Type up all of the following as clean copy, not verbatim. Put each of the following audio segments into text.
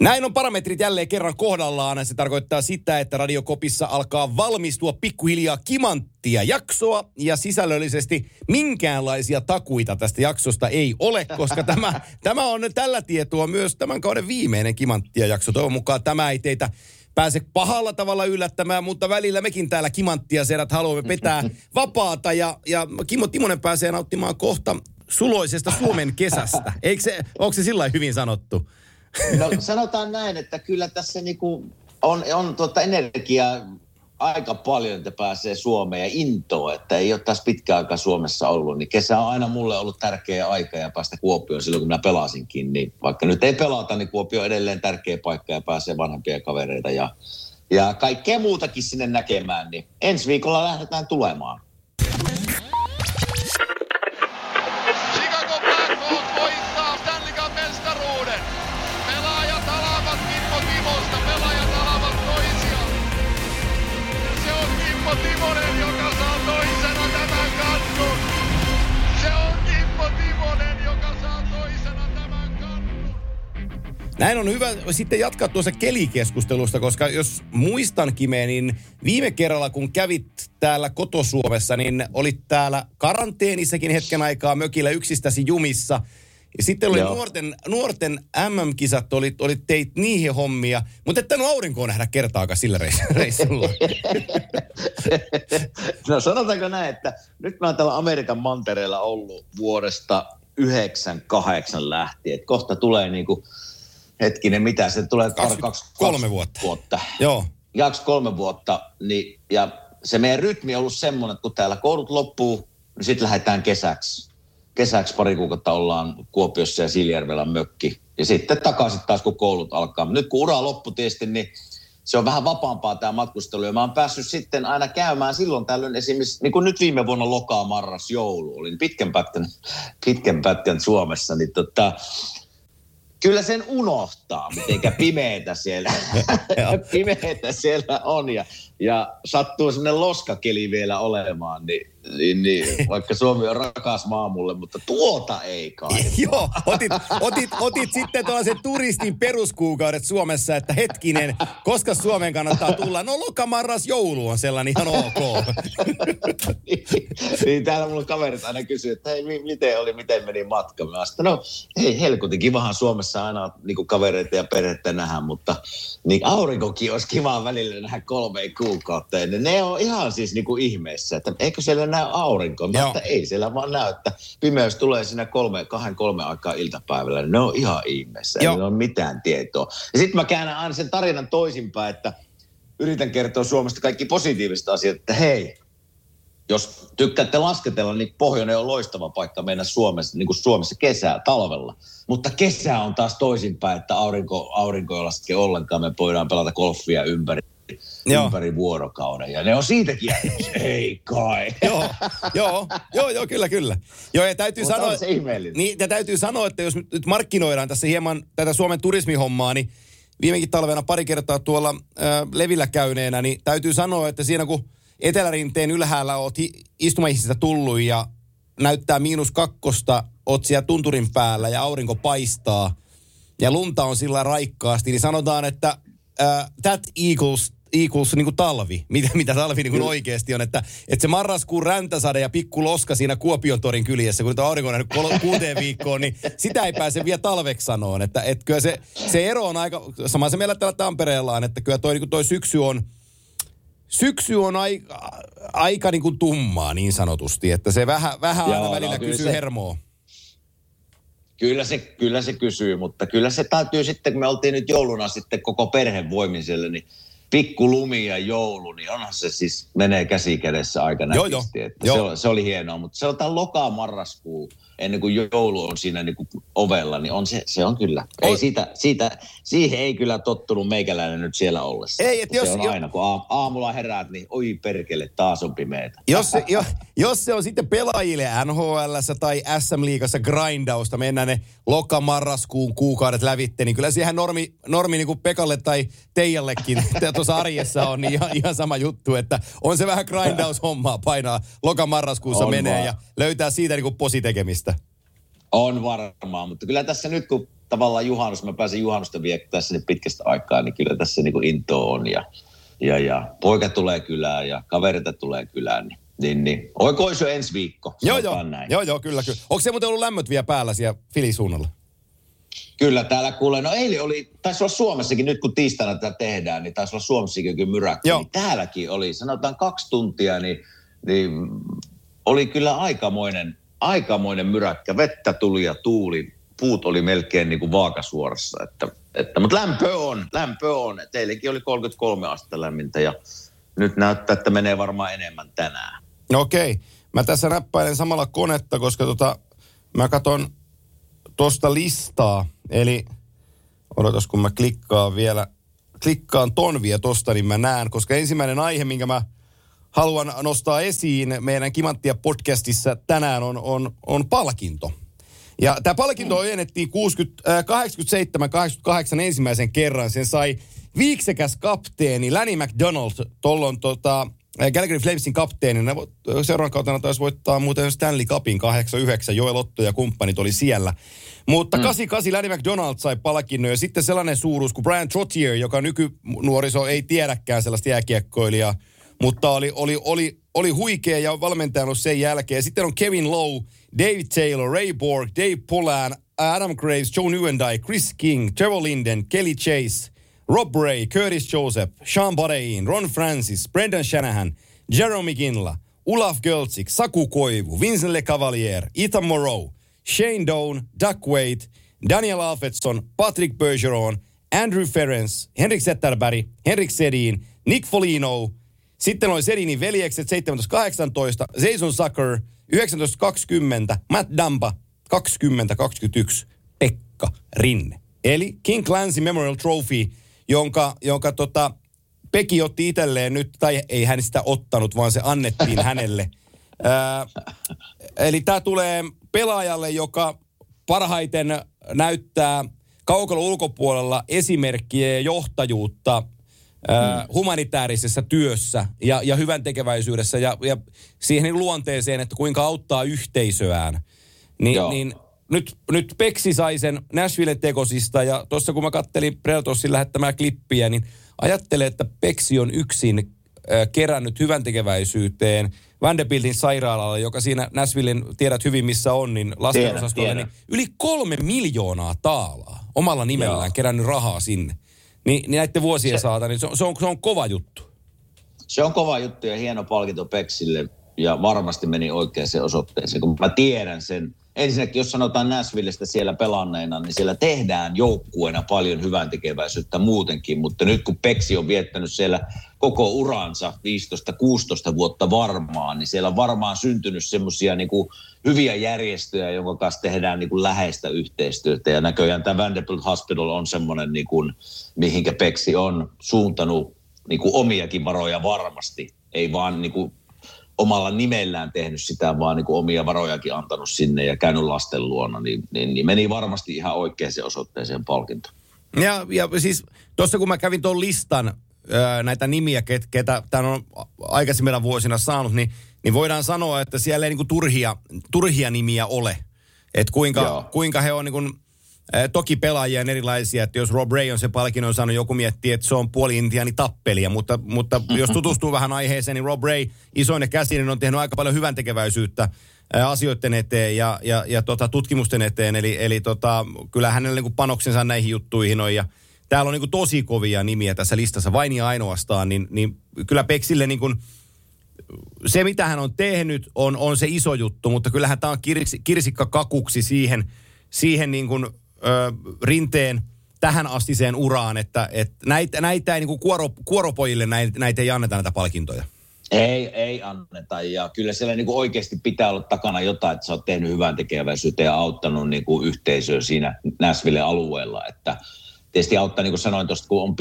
Näin on parametrit jälleen kerran kohdallaan. Se tarkoittaa sitä, että Radiokopissa alkaa valmistua pikkuhiljaa kimanttia jaksoa. Ja sisällöllisesti minkäänlaisia takuita tästä jaksosta ei ole, koska tämä on tällä tietoa myös tämän kauden viimeinen kimanttia jakso. Toivon mukaan tämä ei teitä pääse pahalla tavalla yllättämään, mutta välillä mekin täällä kimanttia serät haluamme petää vapaata. Ja Kimmo Timonen pääsee nauttimaan kohta suloisesta Suomen kesästä. Onko se sillä hyvin sanottu? No, sanotaan näin, että kyllä tässä niinku on energiaa aika paljon, että pääsee Suomeen ja intoa, että ei ole taas pitkä aika Suomessa ollut, niin kesä on aina mulle ollut tärkeä aika ja päästä Kuopioon silloin, kun minä pelasinkin, niin vaikka nyt ei pelata, niin Kuopio on edelleen tärkeä paikka ja pääsee vanhempia kavereita ja kaikkea muutakin sinne näkemään, niin ensi viikolla lähdetään tulemaan. Näin on hyvä sitten jatkaa tuossa kelikeskustelusta, koska jos muistan Kimeen, niin viime kerralla kun kävit täällä kotosuomessa, niin olit täällä karanteenissakin hetken aikaa mökillä yksistäsi jumissa. Ja sitten oli nuorten MM-kisat, olit teit niihin hommia, mutta et tainnut aurinkoa nähdä kertaakaan sillä reissulla. No sanotaanko näin, että nyt mä oon täällä Amerikan mantereella ollut vuodesta 98 lähtien, että kohta tulee niinku... Hetkinen, mitä se tulee? 23 vuotta. Joo. 23 vuotta. Niin, ja se meidän rytmi on ollut semmoinen, että kun täällä koulut loppuu, niin sitten lähdetään kesäksi. Kesäksi pari kuukautta ollaan Kuopiossa ja Siilijärvellä mökki. Ja sitten takaisin taas, kun koulut alkaa. Nyt kun ura loppuu tietysti, niin se on vähän vapaampaa tämä matkustelu. Ja mä oon päässyt sitten aina käymään silloin tällöin esimerkiksi, niin kuin nyt viime vuonna loka-marras-joulu. Olin pitkän pätkän Suomessa, niin kyllä sen unohtaa, mitenkä pimeetä siellä on ja sattuu semmoinen loskakeli vielä olemaan, niin vaikka Suomi on rakas maa mulle, mutta tuota ei kai. Joo, otit sitten tuollaisen turistin peruskuukaudet Suomessa, että hetkinen, koska Suomeen kannattaa tulla? No lokamarras joulu on sellainen ihan ok. Niin täällä mulla kaverit aina kysyy, että hei, miten meni matka? Mä sanoin, no hei helkutin, kivahan Suomessa aina niin kavereita ja perhettä nähdään, mutta niin aurinkokin olisi kivaa välillä nähdä 3 kuukautta. Ja ne on ihan siis niin kuin ihmeessä, että eikö siellä näy aurinkoa, mutta ei siellä vaan näy, että pimeys tulee siinä 2-3 aikaa iltapäivällä. Ne on ihan ihmeessä, ei ole mitään tietoa. Ja sitten mä käännän aina sen tarinan toisinpäin, että yritän kertoa Suomesta kaikki positiiviset asiat, että hei, jos tykkäätte lasketella, niin pohjoinen on loistava paikka mennä Suomessa, niin kuin Suomessa kesää, talvella. Mutta kesä on taas toisinpäin, että aurinko ei laske ollenkaan, me voidaan pelata golfia ympäri vuorokauden. Ja ne on siitäkin, ei kai. Joo, kyllä. Joo, ja täytyy sanoa, että jos nyt markkinoidaan tässä hieman tätä Suomen turismihommaa, niin viimekin talvena pari kertaa tuolla Levillä käyneenä, niin täytyy sanoa, että siinä kun Etelärinteen ylhäällä oot istumaisista tullut ja näyttää -2°, oot siellä tunturin päällä ja aurinko paistaa ja lunta on sillä raikkaasti, niin sanotaan, että that equals niin kuin talvi, mitä talvi niin kuin oikeasti on, että se marraskuun räntäsade ja pikku loska siinä Kuopion torin kyljessä, kun nyt on aurinko on nähnyt 6 viikkoon, niin sitä ei pääse vielä talveksi sanoon, että kyllä se ero on aika, sama se meillä täällä Tampereella on, että kyllä toi, niin kuin toi syksy on aika niin kuin tummaa niin sanotusti, että se vähän aina välillä kysyy hermoa. Kyllä se kysyy, mutta kyllä se täytyy sitten, kun me oltiin nyt jouluna sitten koko perheen voimin siellä, niin pikku lumi ja joulu, niin onhan se siis menee käsi kädessä aika nätisti. Se oli hienoa, mutta se on tämän loka-marraskuu ennen kuin joulu on siinä niin kuin ovella, niin on se on kyllä. Ei siihen ei kyllä tottunut meikäläinen nyt siellä ollessa. Ei, et jos, se on aina, kun aamulla heräät, niin oi perkele, taas on pimeetä. Jos se on sitten pelaajille NHL:ssä tai SM-liigassa grindausta, mennään ne loka-marraskuun kuukaudet lävitte, niin kyllä siihen normi niin kuin Pekalle tai Teijallekin tuossa arjessa on niin ihan sama juttu, että on se vähän grindaushommaa painaa. Loka-marraskuussa on menee vaan ja löytää siitä niin kuin positekemistä. On varmaan, mutta kyllä tässä nyt kun tavallaan juhannus, mä pääsin juhannusta viettää sinne pitkästä aikaa, niin kyllä tässä niin kuin into on ja poika tulee kylään ja kaverita tulee kylään, niin. Oikois jo ensi viikko, näin. Joo, kyllä. Onko se muuten ollut lämmöt vielä päällä siellä Filisuunnalla? Kyllä, täällä kuulee. No eilen oli, taisi olla Suomessakin, nyt kun tiistaina tätä tehdään, niin taisi olla Suomessakin myräkki. Niin täälläkin oli, sanotaan 2 tuntia, niin oli kyllä aikamoinen myräkkä. Vettä tuli ja tuuli. Puut oli melkein niin kuin vaakasuorassa. Mutta lämpö on. Teillekin oli 33 astetta lämmintä ja nyt näyttää, että menee varmaan enemmän tänään. No okei. Mä tässä räppäilen samalla konetta, koska mä katson tuosta listaa. Eli odotas, kun mä klikkaan ton vielä tosta, niin mä näen. Koska ensimmäinen aihe, minkä mä haluan nostaa esiin meidän Kimanttia-podcastissa tänään on palkinto. Ja tämä palkinto ojennettiin 87-88 ensimmäisen kerran. Sen sai viiksekäs kapteeni Lanny McDonald, tuolloin Calgary Flamesin kapteenina. Seuraavan kautena taisi voittaa muuten Stanley Cupin 89. Joel Otto ja kumppanit oli siellä. Mutta 88 Lanny McDonald sai palkinnon. Ja sitten sellainen suuruus kuin Bryan Trottier, joka nykynuoriso ei tiedäkään sellaista jääkiekkoilijaa. Mutta oli huikea ja valmentanut sen jälkeen. Sitten on Kevin Lowe, David Taylor, Ray Borg, Dave Poulin, Adam Graves, Joe Nieuwendyk, Chris King, Trevor Linden, Kelly Chase, Rob Ray, Curtis Joseph, Shjon Podein, Ron Francis, Brendan Shanahan, Jarome Iginla, Olaf Göltsik, Saku Koivu, Vincent Le Cavalier, Ethan Moreau, Shane Doan, Doug Weight, Daniel Alfredson, Patrick Bergeron, Andrew Ference, Henrik Zetterberg, Henrik Sedin, Nick Foligno. Sitten oli Sedinin veljekset 17-18, Jason Zucker 19-20, Matt Dumba 20-21, Pekka Rinne. Eli King Clancy Memorial Trophy, jonka Peki otti itselleen nyt, tai ei hän sitä ottanut, vaan se annettiin hänelle. Eli tämä tulee pelaajalle, joka parhaiten näyttää kaukalon ulkopuolella esimerkkiä ja johtajuutta humanitaarisessa työssä ja hyvän tekeväisyydessä ja siihen luonteeseen, että kuinka auttaa yhteisöään. Niin nyt Peksi sai sen Nashville-tekosista ja tuossa kun mä kattelin Predatorsin lähettämää klippiä, niin ajattelin, että Peksi on yksin kerännyt hyvän tekeväisyyteen Vanderbiltin sairaalalle, joka siinä Nashvillen, tiedät hyvin missä on, niin lastenosastolla, niin yli 3 miljoonaa taalaa omalla nimellään kerännyt rahaa sinne. Niin näiden vuosien niin se on kova juttu. Se on kova juttu ja hieno palkinto Peksille ja varmasti meni oikeaan osoitteeseen, kun mä tiedän sen. Ensinnäkin, jos sanotaan Nashvillestä siellä pelanneena, niin siellä tehdään joukkueena paljon hyväntekeväisyyttä muutenkin, mutta nyt kun Peksi on viettänyt siellä koko uransa 15-16 vuotta varmaan, niin siellä on varmaan syntynyt semmoisia niin kuin hyviä järjestöjä, jonka kanssa tehdään niin kuin läheistä yhteistyötä. Ja näköjään tämä Vanderbilt Hospital on semmoinen, niin kuin, mihinkä Peksi on suuntanut niin kuin omiakin varoja varmasti, ei vaan niin kuin omalla nimellään tehnyt sitä, vaan niin kuin omia varojakin antanut sinne ja käynyt lasten luona, niin meni varmasti ihan oikeaan osoitteeseen palkinto. Ja siis tuossa kun mä kävin tuon listan näitä nimiä, ketä tämän on aikaisemmilla vuosina saanut, niin voidaan sanoa, että siellä ei niin kuin turhia nimiä ole. Että kuinka he on niin kuin, toki pelaajia on erilaisia, että jos Rob Ray on se palkinnon saanut, joku miettii, että se on puoli-intiaani tappelija, mutta jos tutustuu vähän aiheeseen, niin Rob Ray isoinen käsinen on tehnyt aika paljon hyväntekeväisyyttä asioiden eteen ja tutkimusten eteen, eli kyllä hänellä niin kuin panoksensa näihin juttuihin on, ja täällä on niin kuin tosi kovia nimiä tässä listassa, vain ja ainoastaan, niin kyllä Peksille niin kuin se, mitä hän on tehnyt, on se iso juttu, mutta kyllähän tämä on kirsikka kakuksi siihen niin kuin Rinteen tähän astiseen uraan, että näitä ei niin kuin kuoropojille näitä ei anneta näitä palkintoja. Ei anneta, ja kyllä siellä niin kuin oikeasti pitää olla takana jotain, että sä oot tehnyt hyvän tekeväisyyttä ja auttanut niin kuin yhteisöä siinä Nashvillen alueella, että tietysti auttaa, niin kuin sanoin tuosta, kun on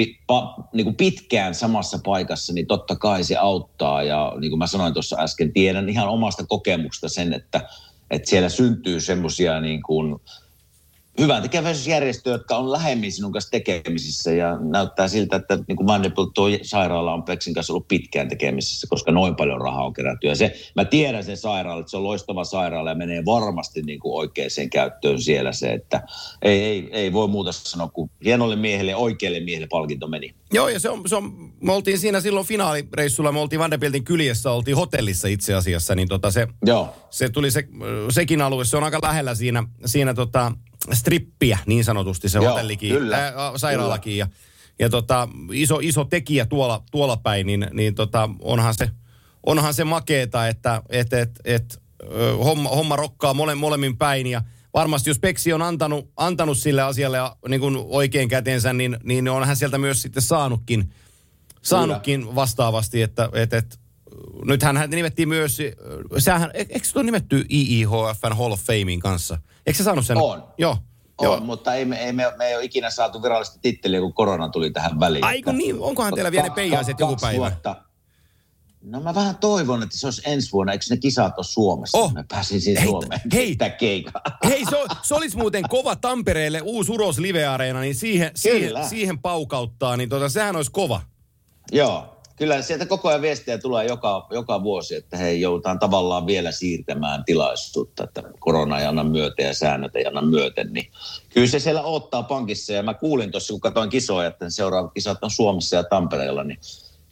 niin kuin pitkään samassa paikassa, niin totta kai se auttaa, ja niin kuin mä sanoin tuossa äsken, tiedän ihan omasta kokemuksesta sen, että siellä syntyy semmoisia niin kuin hyväntekeväisyysjärjestöjä, jotka on lähemmin sinun kanssa tekemisissä, ja näyttää siltä, että niin kuin Vanderbilt, tuo sairaala on Peksin kanssa ollut pitkään tekemisissä, koska noin paljon rahaa on kerätty. Ja se, mä tiedän sen sairaalan, että se on loistava sairaala ja menee varmasti niin kuin oikeaan käyttöön siellä se, että ei voi muuta sanoa kuin hienolle miehelle, oikealle miehelle palkinto meni. Joo, ja se on me oltiin siinä silloin finaalireissulla, me oltiin Vanderbiltin kyljessä, oltiin hotellissa itse asiassa, niin se tuli sekin alue, se on aika lähellä siinä strippiä niin sanotusti, se hotellikin, sairaalakin, kyllä. ja iso tekijä tuolla päin, niin onhan se makeeta, että homma rokkaa molemmin päin, ja varmasti jos Peksi on antanut sille asialle niin kuin oikein kätensä, niin on hän sieltä myös sitten saanutkin vastaavasti, että nyt hän nimettiin myös, eikö se ole nimetty IIHF:n Hall of Famein kanssa? Eikö se saanut sen? On, mutta me ei ole ikinä saatu virallista titteliä, kun korona tuli tähän väliin. Aiku niin, onkohan teillä vielä ne peijaiset joku päivä? Vuotta. No mä vähän toivon, että se olisi ensi vuonna. Eikö ne kisat ole Suomessa? Mä pääsin siinä Suomeen. Hei, se olisi muuten kova Tampereelle uusi Uros Live-areena, niin siihen paukauttaa, niin sehän olisi kova. Joo. Kyllä sieltä koko ajan viestejä tulee joka vuosi, että hei, joudutaan tavallaan vielä siirtämään tilaisuutta, että korona ei anna myöten ja säännöt ei anna myöten, niin kyllä se siellä odottaa pankissa, ja mä kuulin tuossa, kun katsoin kisoja, että seuraavat kisat on Suomessa ja Tampereella, niin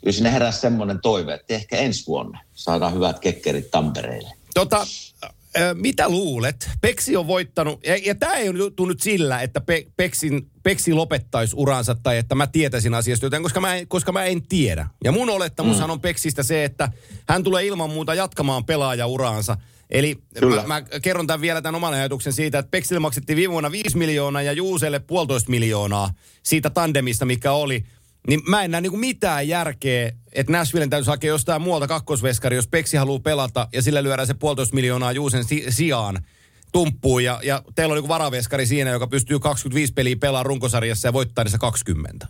kyllä sinne heräsi semmoinen toive, että ehkä ensi vuonna saadaan hyvät kekkerit Tampereelle. Mitä luulet? Peksi on voittanut, ja tämä ei ole tullut sillä, että Peksi lopettaisi uransa tai että mä tietäisin asiasta jotain, koska mä en tiedä. Ja mun olettamushan on Peksistä se, että hän tulee ilman muuta jatkamaan pelaajuraansa. Eli mä kerron tämän vielä tämän oman ajatuksen siitä, että Peksille maksettiin viime vuonna 5 miljoonaa ja Juuselle 1,5 miljoonaa siitä tandemista, mikä oli. Niin mä en näe niinku mitään järkeä, että Nashvillen täytyisi hakea jostain muualta kakkosveskari, jos Peksi haluaa pelata ja sillä lyödään se 1,5 miljoonaa Juusen sijaan tumppuun. Ja teillä on niinku varaveskari siinä, joka pystyy 25 peliä pelaamaan runkosarjassa ja voittaa niissä 20.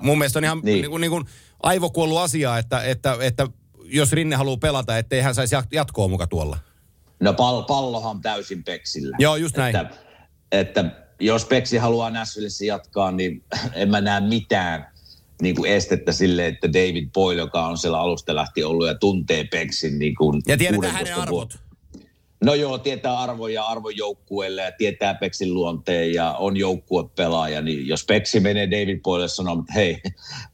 Mun mielestä on ihan niinku aivokuollut asia, että jos Rinne haluaa pelata, ettei hän saisi jatkoa muka tuolla. No pallohan täysin Peksillä. Joo, just näin. Että jos Peksi haluaa Nashvillessä jatkaa, niin en mä näe mitään niin kuin estettä sille, että David Poulin, joka on siellä alusta lähtien ollut ja tuntee Peksin niin kuin... Ja tiedetään hänen arvot. No joo, tietää arvoja arvojoukkueelle ja tietää Peksin luonteen ja on joukkuepelaaja, niin jos Peksi menee David Poilille sanomaan, että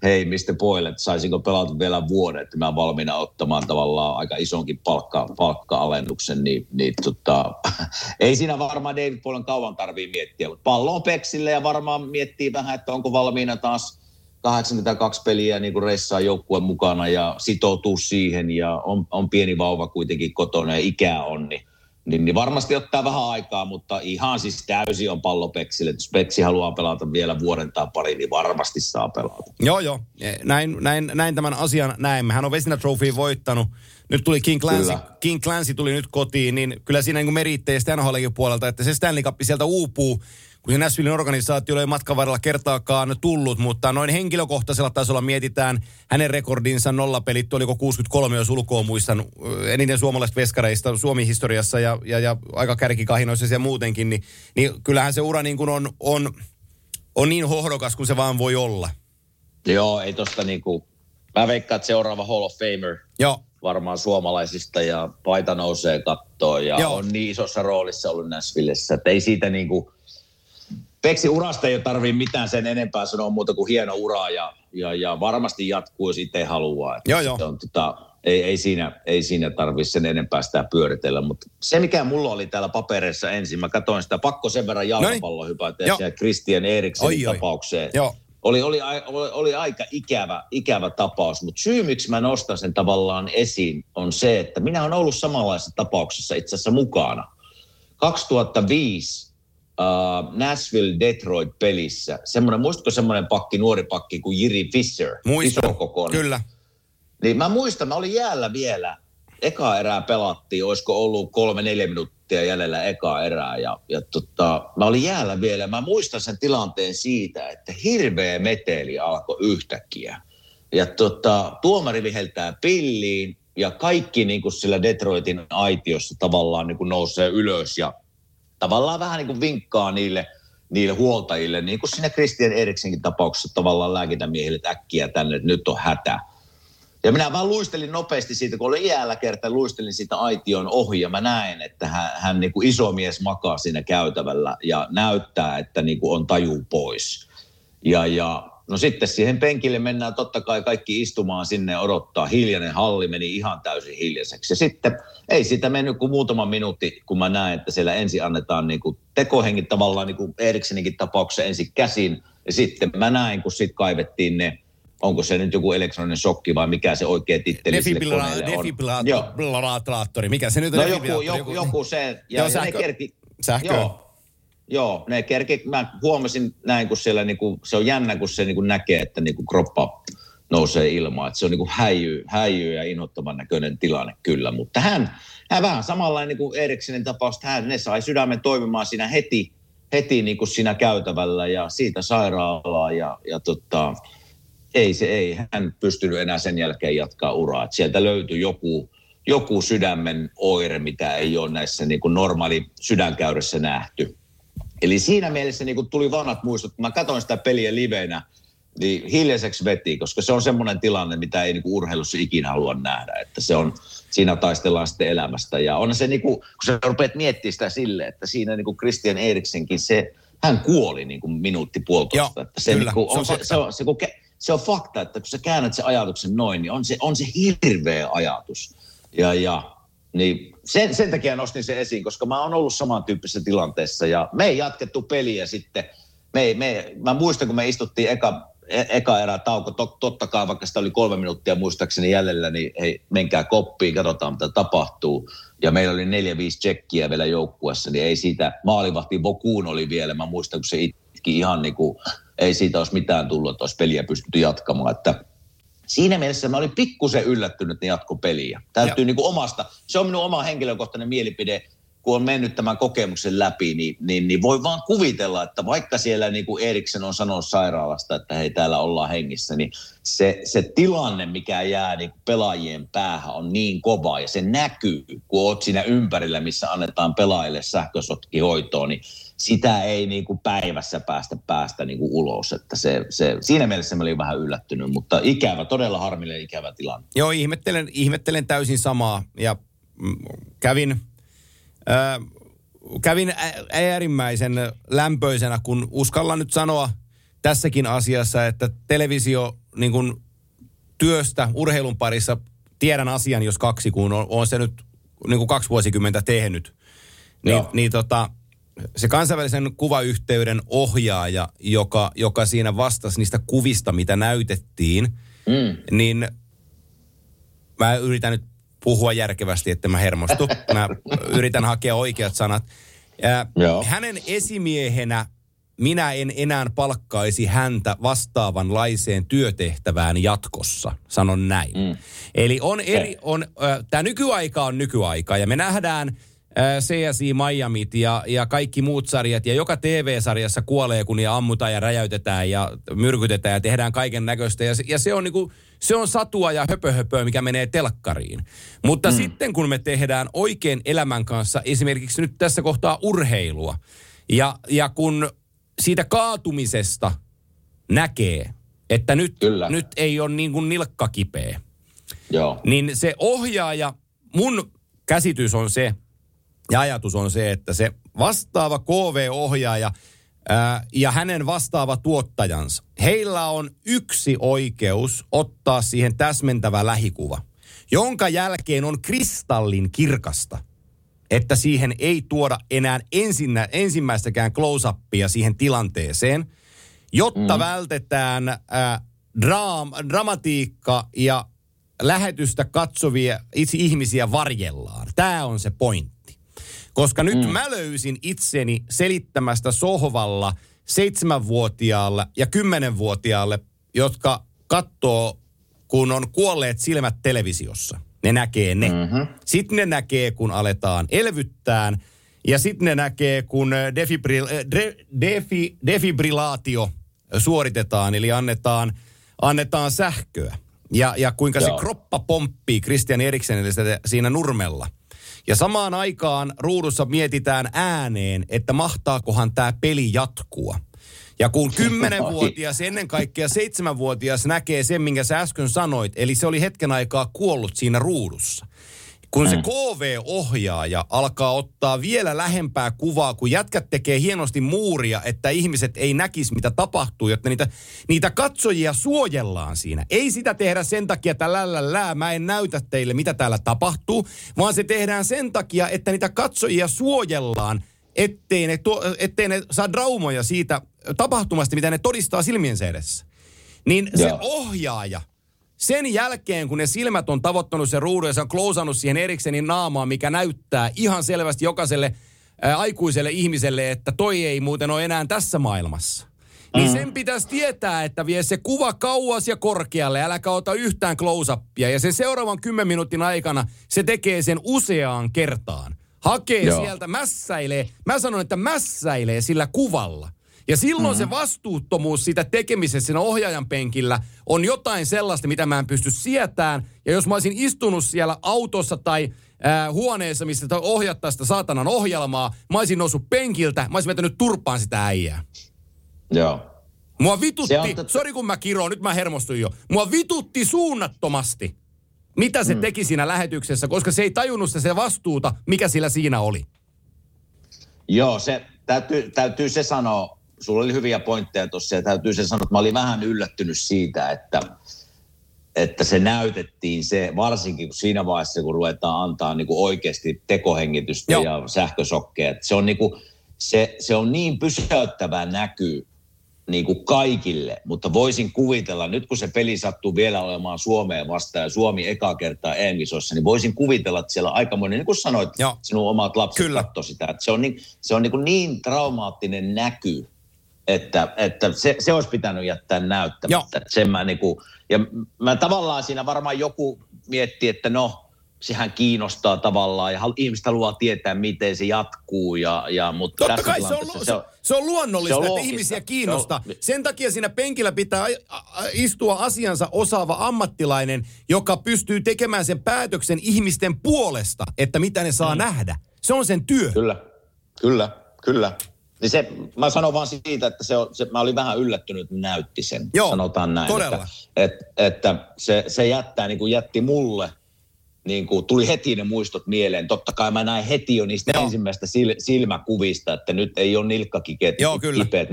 hei, mistä Poilille, saisinko pelata vielä vuoden, että mä oon valmiina ottamaan tavallaan aika isonkin palkka-alennuksen, niin ei siinä varmaan David Poilin kauan tarvii miettiä, mutta pallo on Peksille ja varmaan miettii vähän, että onko valmiina taas 82 peliä niin kuin reissaa joukkueen mukana ja sitoutuu siihen ja on pieni vauva kuitenkin kotona ja ikää on, niin varmasti ottaa vähän aikaa, mutta ihan siis täysin on pallo Peksille. Jos Peksi haluaa pelata vielä vuoden tai pari, niin varmasti saa pelata. Joo. Näin tämän asian näemme. Hän on Vezina Trophyin voittanut. Nyt tuli King Clancy tuli nyt kotiin, niin kyllä siinä niin meritteistä NHL:n puolelta, että se Stanley Cup sieltä uupuu, kun se Nashvillen organisaatio ei matkan varrella kertaakaan tullut, mutta noin henkilökohtaisella tasolla mietitään hänen rekordinsa 0 pelit, oliko 63, jos ulkoa muistan, eniten suomalaiset veskareista Suomi-historiassa ja aika kärkikahinoissa ja muutenkin, niin kyllähän se ura niin kuin on niin hohdokas kuin se vaan voi olla. Joo, ei tosta niinku, mä veikkaan, seuraava Hall of Famer. Joo. Varmaan suomalaisista ja paita nousee kattoon ja on niin isossa roolissa ollut Nashvillessä, että ei siitä niinku... Peksi urasta ei tarvii mitään sen enempää sanoa muuta kuin hieno ura ja varmasti jatkuu, jos itse haluaa. Joo. Ei siinä tarvitse sen enempää sitä pyöritellä, mutta se mikä mulla oli täällä papereissa ensin, mä katsoin sitä, pakko sen verran jalkapallon hypätä ja Christian Eriksenin tapaukseen. Joo. Oli aika ikävä tapaus, mutta syy, miksi mä nostan sen tavallaan esiin, on se, että minä olen ollut samanlaisessa tapauksessa itse asiassa mukana. 2005 Nashville-Detroit-pelissä. Muistatko semmoinen pakki, nuori pakki kuin Jiri Fischer? Muistan, kyllä. Niin mä muistan, mä olin jäällä vielä. Eka erää pelattiin, olisiko ollut 3-4 minuuttia jäljellä eka erää. Ja mä olin jäällä vielä. Mä muistan sen tilanteen siitä, että hirveä meteli alkoi yhtäkkiä. Ja tuomari viheltää pilliin ja kaikki niin kuin sillä Detroitin aitiossa tavallaan niin kuin nousee ylös ja tavallaan vähän niin kuin vinkkaa niille huoltajille, niin kuin siinä Christian Eriksenkin tapauksessa tavallaan lääkintämiehille, että äkkiä tänne, että nyt on hätä. Ja minä vaan luistelin nopeasti siitä, kun olin iällä kertaa, luistelin siitä aition ohi ja mä näin, että hän niin kuin iso mies makaa siinä käytävällä ja näyttää, että niin kuin on taju pois. Ja no sitten siihen penkille mennään totta kai kaikki istumaan sinne odottaa. Hiljainen halli meni ihan täysin hiljaiseksi. Ja sitten ei siitä mennyt kuin muutama minuutti, kun mä näen, että siellä ensin annetaan niin kuin tekohenki tavallaan niin kuin Erikseninkin tapauksessa ensin käsin. Ja sitten mä näin, kun sitten kaivettiin ne, onko se nyt joku elektroninen shokki vai mikä se oikea titteli sille koneelle on. Defibrillaattori, mikä se nyt on? No joku se. Ja ne kerki. Sähköä. Joo, ne kerki, mä huomasin näin, kun siellä niinku, se on jännä, kun se niinku näkee, että niinku kroppa nousee ilmaan. Että se on niinku häijyy ja inhottavan näköinen tilanne kyllä, mutta hän vähän samanlainen niinku Eriksenin tapaus, ne sai sydämen toimimaan siinä heti niinku siinä käytävällä ja siitä sairaalaa ja ei hän pystynyt enää sen jälkeen jatkaa uraa. Et sieltä löytyi joku sydämen oire, mitä ei ole näissä niinku normaali sydänkäyrässä nähty. Eli siinä mielessä niin kun tuli vanhat muistot, kun mä katsoin sitä peliä livenä, niin hiljaiseksi veti, koska se on semmoinen tilanne, mitä ei niin kun urheilussa ikinä halua nähdä, että se on, siinä taistellaan sitten elämästä. Ja on se niin kun, sä rupeat miettimään sitä silleen, että siinä niin kun Christian Eriksenkin, hän kuoli niin kun minuutti puolitoista. Joo, että se, kyllä, niin kun, se on fakta, että kun sä käännät sen ajatuksen noin, niin on se hirveä ajatus. Niin sen takia nostin sen esiin, koska mä oon ollut samantyyppisessä tilanteessa ja me ei jatkettu peliä sitten. Mä muistan, kun me istuttiin eka erä tauko, totta kai vaikka sitä oli 3 minuuttia muistaakseni jäljellä, niin hei, menkää koppiin, katsotaan mitä tapahtuu. Ja meillä oli 4-5 tsekkiä vielä joukkuessa, niin ei siitä, maalivahti Vokuun oli vielä, mä muistan, kun se itki ihan niin kuin, ei siitä olisi mitään tullut, että olisi peliä pystytty jatkamaan, että siinä mielessä mä olin pikkusen yllättynyt, että ne jatkoi peliä. Täytyy niin kuin omasta, se on minun oma henkilökohtainen mielipide, kun on mennyt tämän kokemuksen läpi, niin voi vaan kuvitella, että vaikka siellä niin kuin Eriksen on sanonut sairaalasta, että hei täällä ollaan hengissä, niin se tilanne, mikä jää niin kuin pelaajien päähän, on niin kova ja se näkyy, kun oot siinä ympärillä, missä annetaan pelaajille sähkösotkihoitoa, niin sitä ei niin kuin päivässä päästä niin kuin ulos. Että siinä mielessä mä olin vähän yllättynyt, mutta ikävä, todella harmillinen ikävä tilanne. Joo, ihmettelen täysin samaa ja kävin äärimmäisen lämpöisenä, kun uskallan nyt sanoa tässäkin asiassa, että televisio niin kun työstä urheilun parissa tiedän asian, jos kaksi, kun on se nyt niin kun 2 vuosikymmentä tehnyt. Se kansainvälisen kuvayhteyden ohjaaja, joka siinä vastasi niistä kuvista, mitä näytettiin, niin mä yritän nyt puhua järkevästi, että mä hermostu. Mä yritän hakea oikeat sanat. Hänen esimiehenä minä en enää palkkaisi häntä vastaavanlaiseen työtehtävään jatkossa, sanon näin. Eli tämä nykyaika on nykyaika ja me nähdään CSI Miamit ja kaikki muut sarjat ja joka TV-sarjassa kuolee, kun ja ammutaan ja räjäytetään ja myrkytetään ja tehdään kaiken näköistä. Ja se on niinku, se on satua ja höpöhöpöä, mikä menee telkkariin. Mutta sitten kun me tehdään oikein elämän kanssa esimerkiksi nyt tässä kohtaa urheilua ja kun siitä kaatumisesta näkee, että nyt ei ole niin kuin nilkka kipeä, niin se ohjaaja, mun käsitys on se, ja ajatus on se, että se vastaava KV-ohjaaja ja hänen vastaava tuottajansa, heillä on yksi oikeus ottaa siihen täsmentävä lähikuva, jonka jälkeen on kristallin kirkasta, että siihen ei tuoda enää ensimmäistäkään close-uppia siihen tilanteeseen, jotta vältetään dramatiikka ja lähetystä katsovia itse ihmisiä varjellaan. Tämä on se pointti. Koska nyt mä löysin itseni selittämästä sohvalla 7-vuotiaalle ja 10-vuotiaalle, jotka katsoo, kun on kuolleet silmät televisiossa. Ne näkee ne. Mm-hmm. Sitten ne näkee, kun aletaan elvyttää. Ja sitten ne näkee, kun defibrillaatio suoritetaan, eli annetaan sähköä. Ja kuinka se kroppa pomppii Christian Eriksenille siinä nurmella. Ja samaan aikaan ruudussa mietitään ääneen, että mahtaakohan tämä peli jatkua. Ja kun 10-vuotias, ennen kaikkea 7-vuotias näkee sen, minkä sä äsken sanoit, eli se oli hetken aikaa kuollut siinä ruudussa. Kun se KV-ohjaaja alkaa ottaa vielä lähempää kuvaa, kun jätkät tekee hienosti muuria, että ihmiset ei näkisi, mitä tapahtuu, jotta niitä katsojia suojellaan siinä. Ei sitä tehdä sen takia, että mä en näytä teille, mitä täällä tapahtuu, vaan se tehdään sen takia, että niitä katsojia suojellaan, ettei ne saa traumoja siitä tapahtumasta, mitä ne todistaa silmiensä edessä. Niin se ohjaaja... Sen jälkeen, kun ne silmät on tavoittanut sen ruudun ja se on klousannut siihen Eriksenin naamaan, mikä näyttää ihan selvästi jokaiselle aikuiselle ihmiselle, että toi ei muuten ole enää tässä maailmassa. Niin sen pitäisi tietää, että vie se kuva kauas ja korkealle, äläkä ota yhtään close-upia. Ja sen seuraavan 10 minuutin aikana se tekee sen useaan kertaan. Hakee sieltä, mässäilee. Mä sanon, että mässäilee sillä kuvalla. Ja silloin se vastuuttomuus siitä tekemisessä siinä ohjaajan penkillä on jotain sellaista, mitä mä en pysty sietämään. Ja jos mä olisin istunut siellä autossa tai huoneessa, missä ohjattaisiin sitä saatanan ohjelmaa, mä olisin noussut penkiltä, mä olisin vetänyt turpaan sitä äijää. Joo. Mua vitutti, sori kun mä kiroon, nyt mä hermostuin jo. Mua vitutti suunnattomasti, mitä se teki siinä lähetyksessä, koska se ei tajunnut se vastuuta, mikä sillä siinä oli. Joo, se täytyy se sanoa. Sulla oli hyviä pointteja tuossa ja täytyy sen sanoa, että mä olin vähän yllättynyt siitä, että se näytettiin se, varsinkin kun siinä vaiheessa, kun ruvetaan antaa niin kuin oikeasti tekohengitystä ja sähkösokkeja. Se on, niin kuin, se on niin pysäyttävää näkyy niin kuin kaikille, mutta voisin kuvitella, nyt kun se peli sattuu vielä olemaan Suomeen vastaan ja Suomi ekaa kertaa EM-kisoissa, niin voisin kuvitella, että siellä aikamoinen, niin kuin sanoit, sinun omat lapset katsoi sitä. Että se on niin traumaattinen näky. Että se olisi pitänyt jättää näyttämättä. Sen mä niinku, ja mä tavallaan siinä varmaan joku miettii, että no, sehän kiinnostaa tavallaan ja ihmiset haluaa tietää, miten se jatkuu. Mutta totta kai se on luonnollista, se on että ihmisiä kiinnostaa. Sen takia siinä penkillä pitää istua asiansa osaava ammattilainen, joka pystyy tekemään sen päätöksen ihmisten puolesta, että mitä ne saa nähdä. Se on sen työ. Kyllä. Niin se, mä sanon vaan siitä, että mä olin vähän yllättynyt, että näytti sen, sanotaan näin. Todella. Että se jättää, niin kuin jätti mulle, niin kuin tuli heti ne muistot mieleen. Totta kai mä näin heti jo niistä ensimmäistä silmäkuvista, että nyt ei ole nilkkakikeet kipeät.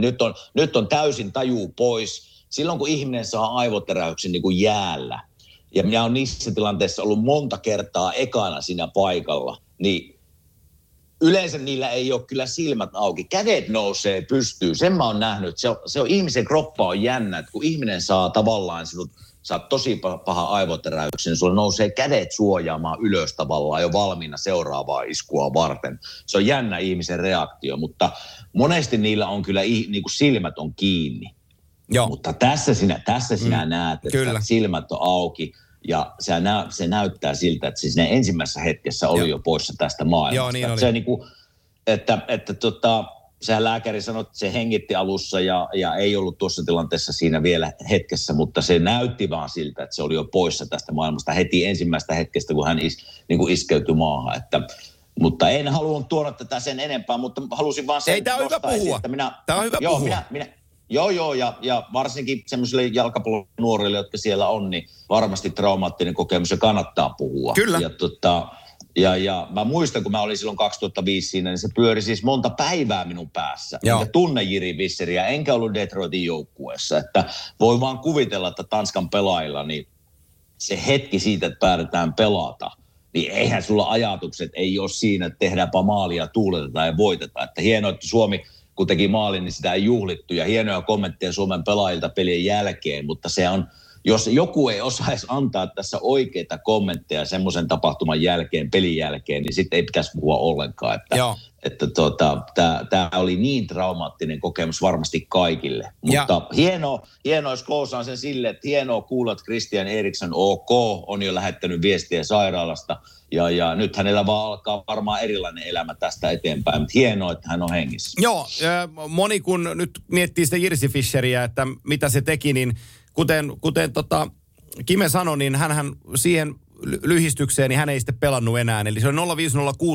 Nyt on täysin tajuu pois. Silloin kun ihminen saa aivotäräyksen niin kuin jäällä, ja minä olen niissä tilanteissa ollut monta kertaa ekana siinä paikalla, niin... Yleensä niillä ei ole kyllä silmät auki. Kädet nousee pystyyn. Sen mä oon nähnyt. Se on ihmisen kroppa on jännä, että kun ihminen saa tavallaan, saa tosi paha aivotäräyksen, sulla nousee kädet suojaamaan ylös tavallaan jo valmiina seuraavaa iskua varten. Se on jännä ihmisen reaktio, mutta monesti niillä on kyllä niin kuin silmät on kiinni. Joo. Mutta tässä sinä näet, että silmät on auki. Ja se näyttää siltä, että siinä ensimmäisessä hetkessä oli jo poissa tästä maailmasta. Joo, niin oli. Se niinku, että sehän lääkäri sanoi, että se hengitti alussa ja ei ollut tuossa tilanteessa siinä vielä hetkessä, mutta se näytti vaan siltä, että se oli jo poissa tästä maailmasta heti ensimmäistä hetkestä, kun hän niinku iskeytyi maahan. Mutta en halunnut tuoda tätä sen enempää, mutta halusin vaan sen ei, tämä on hyvä puhua. Tämä on hyvä puhua. Ja varsinkin semmoisille jalkapallon nuorille, jotka siellä on, niin varmasti traumaattinen kokemus ja kannattaa puhua. Kyllä. Ja mä muistan, kun mä olin silloin 2005 siinä, niin se pyöri siis monta päivää minun päässä. Ja tunne Jiri Visseriä, enkä ollut Detroitin joukkueessa. Että voi vaan kuvitella, että Tanskan pelaajilla, niin se hetki siitä, että päätetään pelata, niin eihän sulla ajatukset ei ole siinä, että tehdäänpä maalia, tuuletetaan ja voitetaan. Että hienoa, että Suomi... Kun teki maalin, niin sitä ei juhlittu. Ja hienoja kommentteja Suomen pelaajilta pelien jälkeen, mutta se on, jos joku ei osaisi antaa tässä oikeita kommentteja semmoisen tapahtuman jälkeen, pelin jälkeen, niin sitten ei pitäisi puhua ollenkaan. Tämä oli niin traumaattinen kokemus varmasti kaikille. Mutta hienoa, jos koosaan sen sille, että hienoa kuulla, että Christian Eriksen OK on jo lähettänyt viestiä sairaalasta. Ja nyt hänellä vaan alkaa varmaan erilainen elämä tästä eteenpäin, mutta hienoa, että hän on hengissä. Joo, moni kun nyt miettii sitä Jirsi Fischeriä, että mitä se teki, niin kuten Kime sanoi, niin hänhän siihen lyhistykseen, niin hän ei sitten pelannut enää. Eli se oli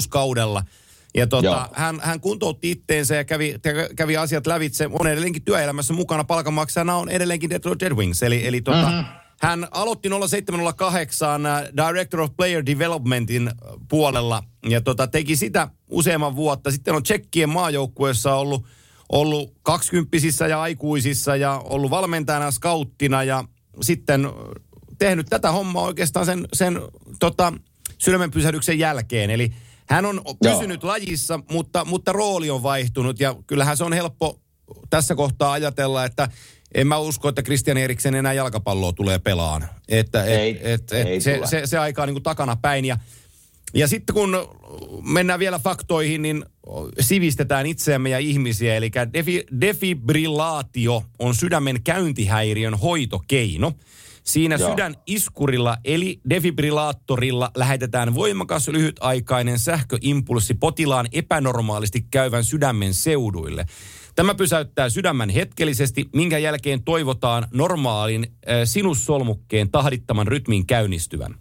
05-06 kaudella. Ja hän kuntoutti itteensä ja kävi asiat lävitse. On edelleenkin työelämässä mukana, palkanmaksajana on edelleenkin Detroit Red Wings. Eli hän aloitti 0708 Director of Player Developmentin puolella ja teki sitä useamman vuotta. Sitten on Tsekkien maajoukkueessa ollut 20-vuotiaissa ja aikuisissa ja ollut valmentajana, scouttina ja sitten tehnyt tätä hommaa oikeastaan sen sydämenpysähdyksen jälkeen. Eli hän on pysynyt lajissa, mutta rooli on vaihtunut ja kyllähän se on helppo tässä kohtaa ajatella, että en mä usko, että Christian Eriksen enää jalkapalloa tulee pelaan. Että se aika on niin kuin takana päin. Ja sitten kun mennään vielä faktoihin, niin sivistetään itseämme ja ihmisiä. Eli defibrillaatio on sydämen käyntihäiriön hoitokeino. Siinä sydäniskurilla eli defibrillaattorilla lähetetään voimakas lyhytaikainen sähköimpulssi potilaan epänormaalisti käyvän sydämen seuduille. Tämä pysäyttää sydämen hetkellisesti, minkä jälkeen toivotaan normaalin sinussolmukkeen tahdittaman rytmin käynnistyvän.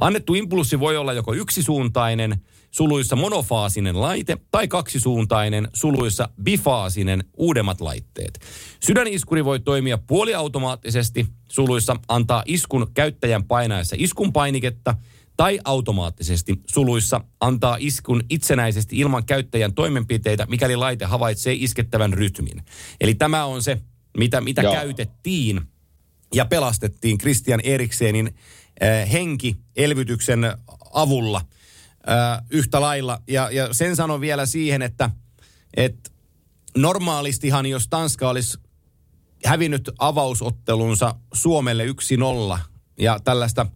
Annettu impulssi voi olla joko yksisuuntainen, suluissa monofaasinen laite, tai kaksisuuntainen, suluissa bifaasinen, uudemmat laitteet. Sydäniskuri voi toimia puoliautomaattisesti, suluissa antaa iskun käyttäjän painaessa iskunpainiketta, tai automaattisesti, suluissa antaa iskun itsenäisesti ilman käyttäjän toimenpiteitä, mikäli laite havaitsee iskettävän rytmin. Eli tämä on se, mitä käytettiin ja pelastettiin Christian Eriksenin henki elvytyksen avulla yhtä lailla. Ja sen sanon vielä siihen, että normaalistihan, jos Tanska olisi hävinnyt avausottelunsa Suomelle 1-0 ja tällaista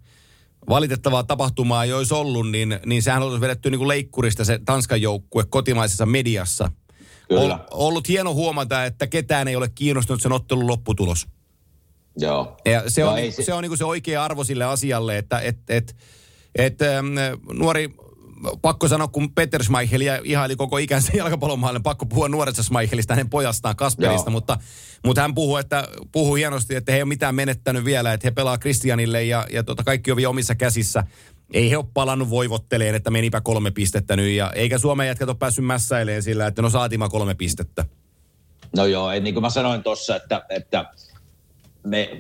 valitettavaa tapahtumaa ei olisi ollut, niin sehän olisi vedetty niin kuin leikkurista se Tanskan joukkue kotimaisessa mediassa. Kyllä. Ollut hieno huomata, että ketään ei ole kiinnostunut sen ottelun lopputulos. Joo. Ja se on niin kuin se oikea arvo sille asialle, että nuori, pakko sanoa, kun Peter Schmeichelia ihaili koko ikänsä jalkapallomaailman, pakko puhua nuoresta Schmeichelista, hänen pojastaan Kasperista, mutta hän puhui hienosti, että he ei ole mitään menettänyt vielä, että he pelaa Christianille ja kaikki on vielä omissa käsissä. Ei he ole palannut voivotteleen, että menipä 3 pistettä nyt, eikä Suomen jätkät ole päässyt mässäileen sillä, että no saatiin mä 3 pistettä. No joo, niin kuin mä sanoin tuossa, että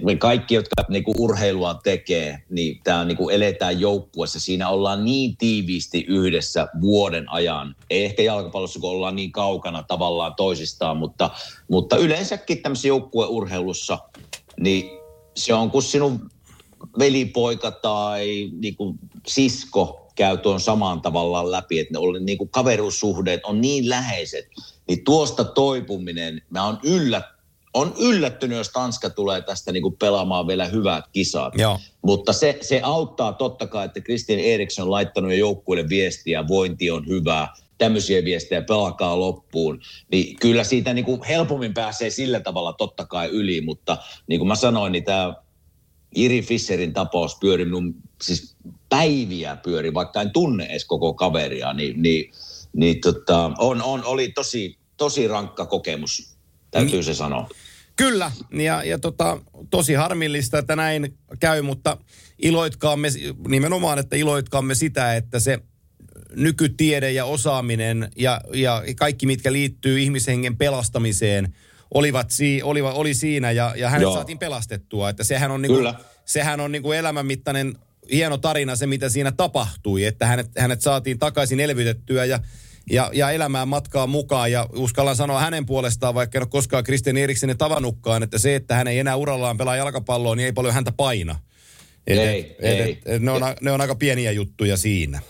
me kaikki, jotka niinku urheilua tekee, niin tää niinku eletään joukkueessa. Siinä ollaan niin tiiviisti yhdessä vuoden ajan. Ei ehkä jalkapallossa, kun ollaan niin kaukana tavallaan toisistaan, mutta yleensäkin tämmöisessä joukkueurheilussa, niin se on kun sinun velipoika tai niinku sisko käy tuon samaan tavallaan läpi, että ne on niinku kaveruussuhteet on niin läheiset, niin tuosta toipuminen, mä oon on yllättynyt, jos Tanska tulee tästä niinku pelaamaan vielä hyvät kisat. Joo. Mutta se auttaa totta kai, että Christian Eriksen on laittanut jo joukkueelle viestiä, vointi on hyvää, tämmöisiä viestejä, pelaakaa loppuun. Niin kyllä siitä niinku helpommin pääsee sillä tavalla totta kai yli, mutta niin kuin mä sanoin, niin tämä Jiri Fisserin tapaus pyöri minun, siis päiviä pyöri, vaikka en tunne edes koko kaveria, oli tosi rankka kokemus. Täytyy se sanoa. Kyllä, ja tosi harmillista, että näin käy, mutta iloitkaamme nimenomaan, että iloitkaamme sitä, että se nykytiede ja osaaminen ja kaikki, mitkä liittyy ihmishengen pelastamiseen, oli siinä ja hänet saatiin pelastettua. Että sehän on niinku elämänmittainen hieno tarina se, mitä siinä tapahtui, että hänet saatiin takaisin elvytettyä ja elämään matkaa mukaan, ja uskallan sanoa hänen puolestaan, vaikka en ole koskaan Christian Eriksenin tavannutkaan, että se, että hän ei enää urallaan pelaa jalkapalloa, niin ei paljon häntä paina. Ne on aika pieniä juttuja siinä.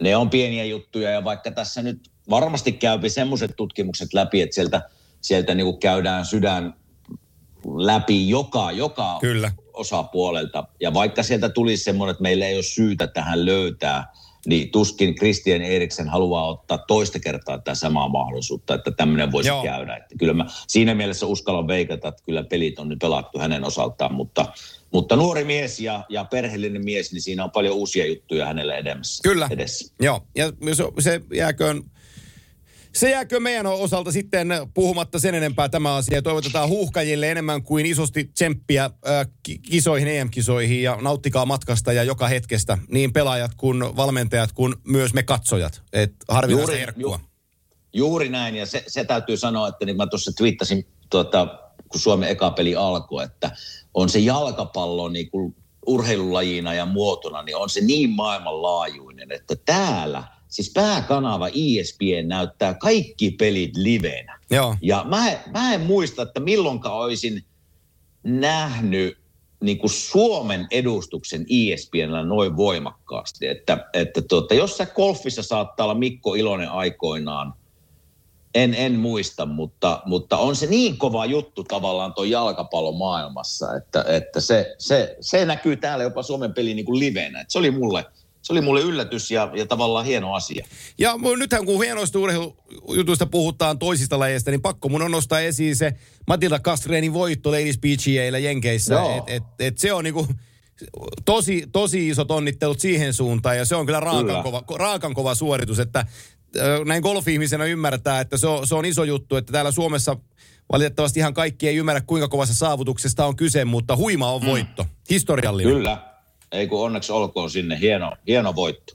Ne on pieniä juttuja, ja vaikka tässä nyt varmasti käypi semmoiset tutkimukset läpi, että sieltä niinku käydään sydän läpi joka osapuolelta, ja vaikka sieltä tulisi semmoinen, että meillä ei ole syytä tähän löytää, niin tuskin Christian Eriksen haluaa ottaa toista kertaa tämä samaa mahdollisuutta, että tämmöinen voisi käydä. Että kyllä mä siinä mielessä uskallan veikata, että kyllä pelit on nyt pelattu hänen osaltaan, mutta nuori mies ja perheellinen mies, niin siinä on paljon uusia juttuja hänelle edessä. Kyllä, edessä. Joo, ja se jääköön Se jääkö meidän osalta sitten puhumatta sen enempää tämä asia. Toivotetaan huuhkajille enemmän kuin isosti tsemppiä kisoihin, EM-kisoihin ja nauttikaa matkasta ja joka hetkestä. Niin pelaajat kuin valmentajat kuin myös me katsojat. Että harvinaista herkkua. Juuri näin ja se täytyy sanoa, että niin mä tuossa twiittasin, kun Suomen eka peli alkoi, että on se jalkapallo niin kuin urheilulajina ja muotona, niin on se niin maailmanlaajuinen, että täällä siis pääkanava ESPN näyttää kaikki pelit livenä. Joo. Ja mä en muista, että milloinkaan olisin nähnyt niin kuin Suomen edustuksen ESPNllä noin voimakkaasti. Että jossain golfissa saattaa olla Mikko Ilonen aikoinaan. En muista, mutta on se niin kova juttu tavallaan tuon jalkapallomaailmassa, että se näkyy täällä jopa Suomen peli niin kuin livenä. Et se oli mulle yllätys ja tavallaan hieno asia. Ja nythän kun hienoista urheilujutuista puhutaan toisista lajeista, niin pakko mun on nostaa esiin se Matilda Castreenin voitto Ladies PGA:llä Jenkeissä. Et se on niin kuin tosi isot onnittelut siihen suuntaan ja se on kyllä raakan kova suoritus, että näin golf-ihmisenä ymmärtää, että se on iso juttu, että täällä Suomessa valitettavasti ihan kaikki ei ymmärrä, kuinka kovassa saavutuksesta on kyse, mutta huima on voitto. Historiallinen. Kyllä. Ei kun onneksi olkoon sinne. Hieno voitto.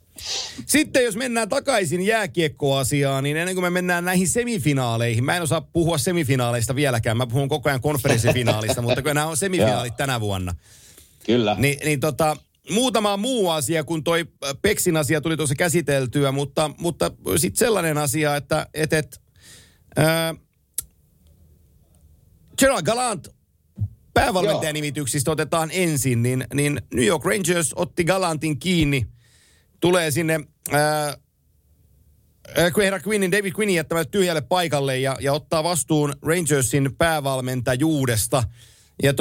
Sitten jos mennään takaisin jääkiekkoasiaan, niin ennen kuin me mennään näihin semifinaaleihin. Mä en osaa puhua semifinaaleista vieläkään. Mä puhun koko ajan konferenssifinaalista, mutta kun nämä on semifinaalit tänä vuonna. Kyllä. Niin muutama muu asia, kun toi Peksin asia tuli tuossa käsiteltyä, mutta sitten sellainen asia, että Gerald Gallant päävalmentajan nimityksistä otetaan ensin, niin New York Rangers otti Galantin kiinni, tulee sinne David Quinnin jättämälle tyhjälle paikalle ja ottaa vastuun Rangersin päävalmentajuudesta. Ja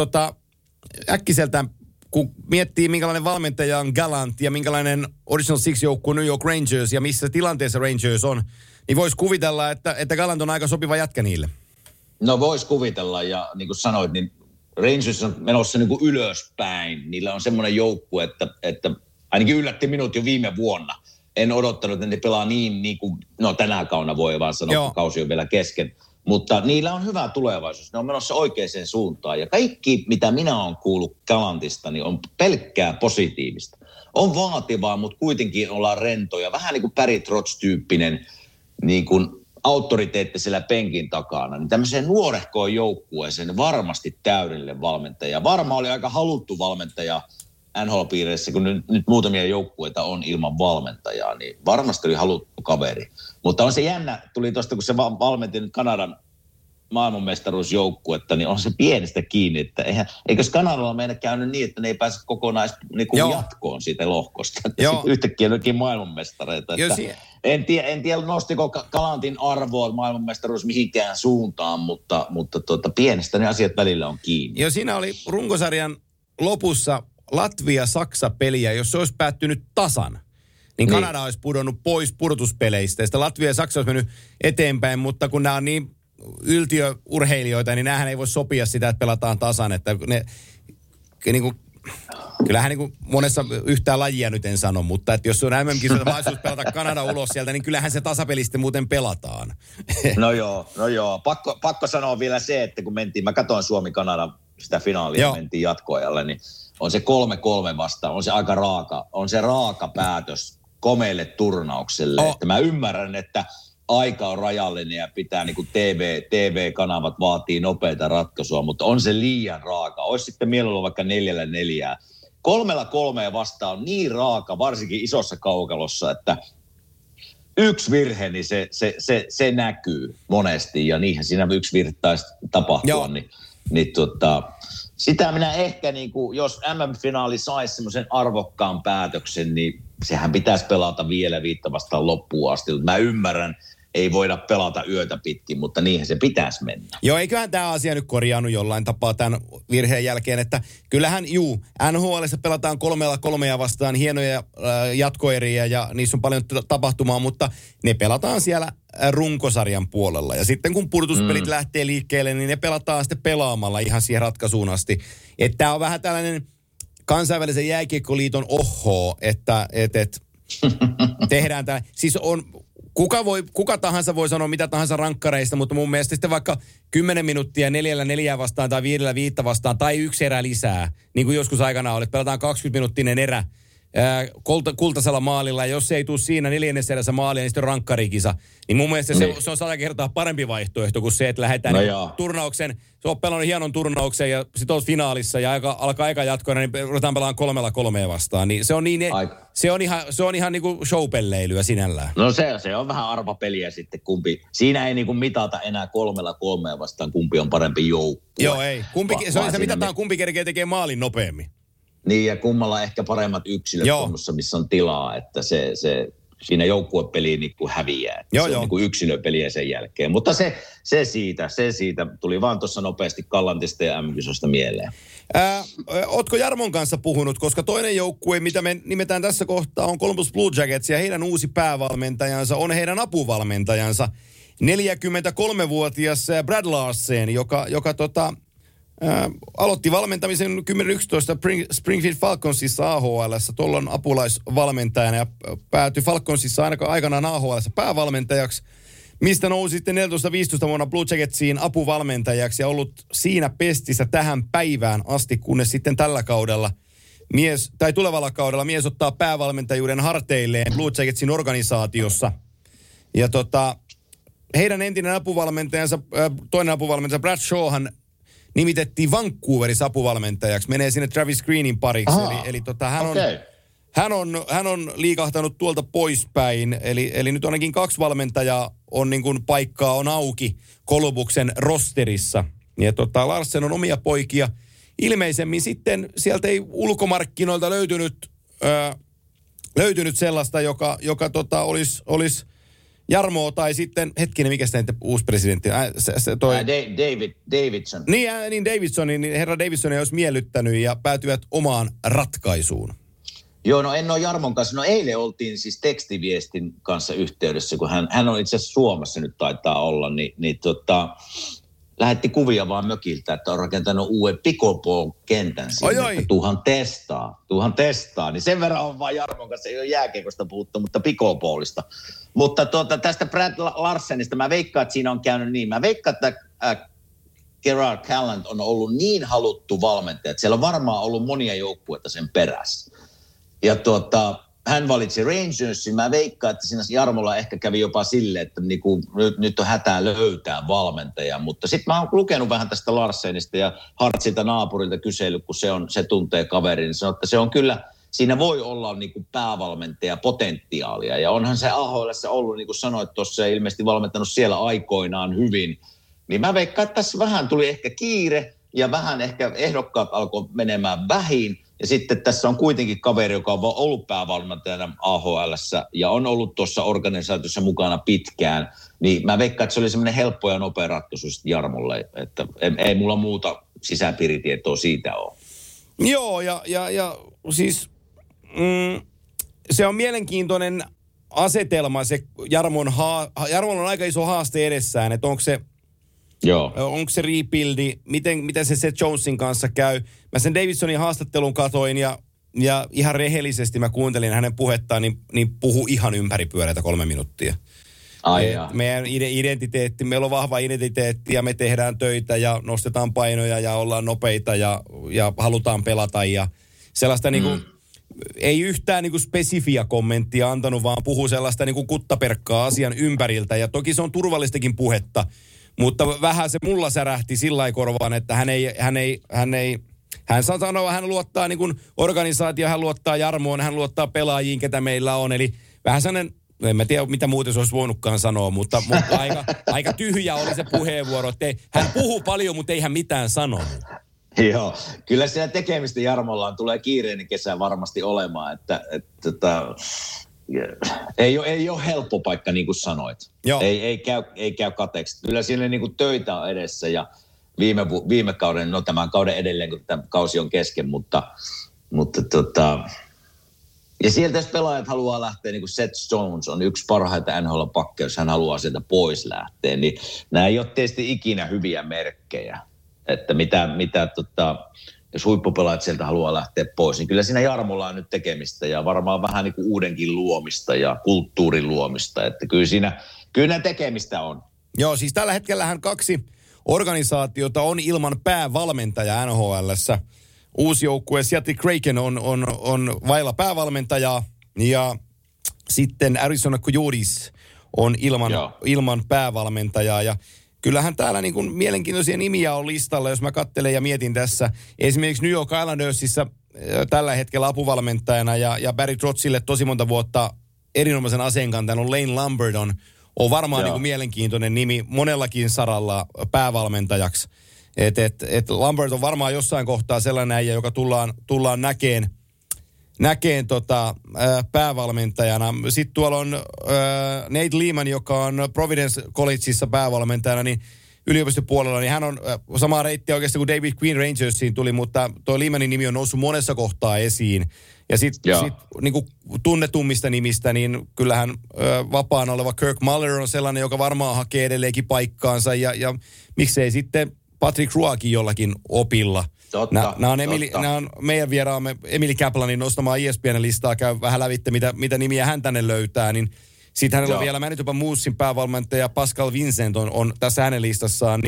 äkkiseltään kun miettii, minkälainen valmentaja on Gallant ja minkälainen Original Six-joukkue New York Rangers ja missä tilanteessa Rangers on, niin voisi kuvitella, että Gallant on aika sopiva jätkä niille. No voisi kuvitella ja niin kuin sanoit, niin Rangers on menossa niin kuin ylöspäin. Niillä on semmoinen joukkue, että ainakin yllätti minut jo viime vuonna. En odottanut, että ne pelaa niin kuin, no tänä kauna voi vaan sanoa, kun kausi on vielä kesken. Mutta niillä on hyvä tulevaisuus. Ne on menossa oikeaan suuntaan. Ja kaikki, mitä minä olen kuullut Galantista, niin on pelkkää positiivista. On vaativaa, mutta kuitenkin ollaan rentoja. Vähän niin kuin Barry Trotz-tyyppinen niin kuin autoriteetti siellä penkin takana. Niin tämmöiseen nuorehkoon joukkueeseen varmasti täydellinen valmentaja. Varmaan oli aika haluttu valmentaja NHL-piireissä, kun nyt muutamia joukkueita on ilman valmentajaa, niin varmasti oli haluttu kaveri. Mutta on se jännä, tuli tuosta, kun se valmenti nyt Kanadan maailmanmestaruusjoukkuetta, niin on se pienestä kiinni, että eikös Kanadalla meidän käynyt niin, että ne ei pääse kokonaan niin jatkoon siitä lohkosta. Yhtäkkiä jokin maailmanmestareita. En tiedä, nostiko Galantin arvoa maailmanmestaruus mihinkään suuntaan, mutta pienestä ne asiat välillä on kiinni. Joo, siinä oli runkosarjan lopussa Latvia-Saksa-peliä, jos se olisi päättynyt tasan, niin Kanada olisi pudonnut pois pudotuspeleistä. Sitä Latvia ja Saksa olisi mennyt eteenpäin, mutta kun nämä on niin yltiöurheilijoita, niin näähän ei voi sopia sitä, että pelataan tasan. Että kyllähän niin kuin monessa yhtään lajia nyt en sano, mutta että jos se on MM-kisoissa mahdollisuus pelata Kanada ulos sieltä, niin kyllähän se tasapeli sitten muuten pelataan. No joo. Pakko sanoa vielä se, että kun mentiin, mä katsoin Suomi-Kanada sitä finaalia, mentiin jatkoajalle, niin on se 3-3 vastaan, on se aika raaka, on se raaka päätös komeille turnaukselle. Että mä ymmärrän, että aika on rajallinen ja pitää niin kuin TV-kanavat vaatii nopeita ratkaisua, mutta on se liian raaka. Olisi sitten mieluummin vaikka 4-4. 3-3 vastaan on niin raaka, varsinkin isossa kaukalossa, että yksi virhe, niin se näkyy monesti ja niinhän siinä yksi virhe taisi tapahtua, niin sitä minä ehkä, niin kuin, jos MM-finaali saisi semmoisen arvokkaan päätöksen, niin sehän pitäisi pelata vielä viittä vastaan loppuun asti. Mä ymmärrän, ei voida pelata yötä pitkin, mutta niinhän se pitäisi mennä. Joo, eiköhän tämä asia nyt korjaannut jollain tapaa tämän virheen jälkeen, että kyllähän NHL:ssä pelataan 3-3 vastaan hienoja jatkoeriä ja niissä on paljon tapahtumaa, mutta ne pelataan siellä runkosarjan puolella. Ja sitten kun pudotuspelit lähtee liikkeelle, niin ne pelataan sitten pelaamalla ihan siihen ratkaisuun asti. Että tämä on vähän tällainen kansainvälisen jääkiekkoliiton ohho, että tehdään tämä. Siis on Kuka tahansa voi sanoa mitä tahansa rankkareista, mutta mun mielestä sitten vaikka 10 minuuttia 4-4 vastaan tai 5-5 vastaan tai yksi erä lisää, niin kuin joskus aikanaan oli, pelataan 20-minuuttinen erä kultasella maalilla, ja jos ei tule siinä neljännessä erässä maalia, niin sitten on rankkarikisa. Niin mun mielestä se on 100 kertaa parempi vaihtoehto kuin se, että lähdetään turnauksen, se on pelannut hienon turnauksen ja sitten olet finaalissa ja alkaa eka jatkoina, niin ruvetaan pelaamaan 3-3 vastaan. Niin se on ihan niin kuin showpelleilyä sinällään. No se on vähän arvapeliä sitten kumpi. Siinä ei niin kuin mitata enää 3-3 vastaan, kumpi on parempi joukkue. Joo, ei. Se mitataan, kumpi kerkee tekee maalin nopeammin. Niin, ja kummalla ehkä paremmat yksilöt tuossa, missä on tilaa, että se siinä joukkuepeliin niin kuin häviää. Joo, se on niin kuin yksilöpeliä sen jälkeen. Mutta se siitä tuli vaan tuossa nopeasti Kallantista ja M-kisosta mieleen. Ootko Jarmon kanssa puhunut, koska toinen joukkue, mitä me nimetään tässä kohtaa, on Columbus Blue Jackets, ja heidän uusi päävalmentajansa on heidän apuvalmentajansa, 43-vuotias Brad Larsen, joka aloitti valmentamisen 10-11 Springfield Falconsissa AHL:ssä, tuolloin apulaisvalmentajana, ja päätyi Falconsissa aikanaan AHL:ssä päävalmentajaksi, mistä nousi sitten 14-15 vuonna Blue Jacketsiin apuvalmentajaksi ja ollut siinä pestissä tähän päivään asti, kunnes sitten tällä kaudella tulevalla kaudella mies ottaa päävalmentajuuden harteilleen Blue Jacketsin organisaatiossa. Ja heidän entinen apuvalmentajansa, toinen apuvalmentaja Brad Shawhan nimitettiin Vancouverissa apuvalmentajaksi. Menee sinne Travis Greenin pariksi. Hän on liikahtanut tuolta poispäin. Eli nyt ainakin 2 valmentajaa on niin kuin paikkaa on auki Kolubuksen rosterissa. Ja Larsen on omia poikia. Ilmeisemmin sitten sieltä ei ulkomarkkinoilta löytynyt sellaista, joka olisi Jarmo tai sitten, mikä se uusi presidentti? Davidson. Niin Davidson, niin herra Davidson ei olisi miellyttänyt ja päätyvät omaan ratkaisuun. Joo, no en ole Jarmon kanssa. No eilen oltiin siis tekstiviestin kanssa yhteydessä, kun hän on itse asiassa Suomessa nyt taitaa olla, niin lähetti kuvia vaan mökiltä, että on rakentanut uuden pickleball-kentän sinne, että tuuhan testaa. Niin sen verran on vaan Jarmon kanssa, ei ole jääkiekosta puhuttu, mutta pickleballista. Mutta tästä Brad Larsenista, mä veikkaan, että siinä on käynyt niin. Mä veikkaan, että Gerard Gallant on ollut niin haluttu valmentaja, että siellä on varmaan ollut monia joukkueita sen perässä. Ja hän valitsi Rangersin. Mä veikkaan, että siinä Jarmolla ehkä kävi jopa sille, että niinku, nyt on hätää löytää valmentaja. Mutta sitten mä oon lukenut vähän tästä Larsenista ja Hartsilta naapurilta kysellyt, kun se tuntee kaverin. Niin sanoo, että se on kyllä, siinä voi olla niinku päävalmentaja potentiaalia. Ja onhan se AHL:ssä ollut, niin kuin sanoit tuossa, ja ilmeisesti valmentanut siellä aikoinaan hyvin. Niin mä veikkaan, että tässä vähän tuli ehkä kiire ja vähän ehkä ehdokkaat alkoi menemään vähin. Ja sitten tässä on kuitenkin kaveri, joka on ollut päävalmentajana AHL:ssä ja on ollut tuossa organisaatiossa mukana pitkään. Niin mä veikkaan, että se oli semmoinen helppo ja nopea ratkaisu Jarmolle, että ei mulla muuta sisäpiiritietoa siitä ole. Joo, ja siis se on mielenkiintoinen asetelma. Se Jarmolla on aika iso haaste edessään, että onko se rebuildi, miten se Seth Jonesin kanssa käy. Mä sen Davidsonin haastattelun katoin ja ihan rehellisesti mä kuuntelin hänen puhettaan, niin puhu ihan ympäripyöreitä 3 minuuttia. Meidän identiteetti, meillä on vahva identiteetti ja me tehdään töitä ja nostetaan painoja ja ollaan nopeita ja halutaan pelata ja sellaista niinku... Ei yhtään niin kuin spesifiä kommenttia antanut, vaan puhuu sellaista niin kuin kuttaperkkaa asian ympäriltä. Ja toki se on turvallistakin puhetta, mutta vähän se mulla särähti sillä korvaan, että hän sanoo, hän luottaa niin kuin organisaatioon, hän luottaa Jarmoon, hän luottaa pelaajiin, ketä meillä on. Eli vähän sellainen, en mä tiedä mitä muuten se olisi voinutkaan sanoa, mutta aika tyhjä oli se puheenvuoro. Hän puhuu paljon, mutta ei hän mitään sanonut. Joo, kyllä siellä tekemistä Jarmollaan tulee kiireinen kesä varmasti olemaan, että ei ole helppo paikka niin kuin sanoit. Ei käy kateeksi. Kyllä siellä niin kuin töitä on edessä ja viime kauden, no tämän kauden edelleen, kun tämä kausi on kesken, mutta ja sieltä jos pelaajat haluaa lähteä, niin kuin Seth Jones on yksi parhaita NHL-pakkeja, jos hän haluaa sieltä pois lähteä, niin nämä ei ole tietysti ikinä hyviä merkkejä. Että mitä jos huippupelaat sieltä haluaa lähteä pois, niin kyllä siinä Jarmolla on nyt tekemistä ja varmaan vähän niin kuin uudenkin luomista ja kulttuurin luomista, että kyllä tekemistä on. Joo, siis tällä hetkellähän kaksi organisaatiota on ilman päävalmentajaa NHL:ssä. Uusi joukkue Seattle Kraken on vailla päävalmentajaa ja sitten Arizona Coyotes on ilman päävalmentajaa ja kyllähän täällä niin kuin mielenkiintoisia nimiä on listalla, jos mä katselen ja mietin tässä. Esimerkiksi New York Islandersissa tällä hetkellä apuvalmentajana ja Barry Trotzille tosi monta vuotta erinomaisen aseenkantajan on Lane Lambert on varmaan niin kuin mielenkiintoinen nimi monellakin saralla päävalmentajaksi. Et Lambert on varmaan jossain kohtaa sellainen äijä, joka tullaan näkeen päävalmentajana. Sitten tuolla on Nate Lehman, joka on Providence Collegeissa päävalmentajana, niin yliopistopuolella, niin hän on samaa reittiä oikeastaan kuin David Quinn Rangersiin tuli, mutta toi Lehmanin nimi on noussut monessa kohtaa esiin. Ja sitten niin tunnetummista nimistä, niin kyllähän vapaana oleva Kirk Muller on sellainen, joka varmaan hakee edelleenkin paikkaansa, ja miksei sitten Patrick Ruakin jollakin opilla. Nämä on meidän vieraamme Emily Kaplanin nostamaa ESPN-listaa. Käy vähän lävitte, mitä nimiä hän tänne löytää. Niin sitten hänellä on vielä Manitoba Moosesin päävalmentaja Pascal Vincent on tässä hänen listassaan.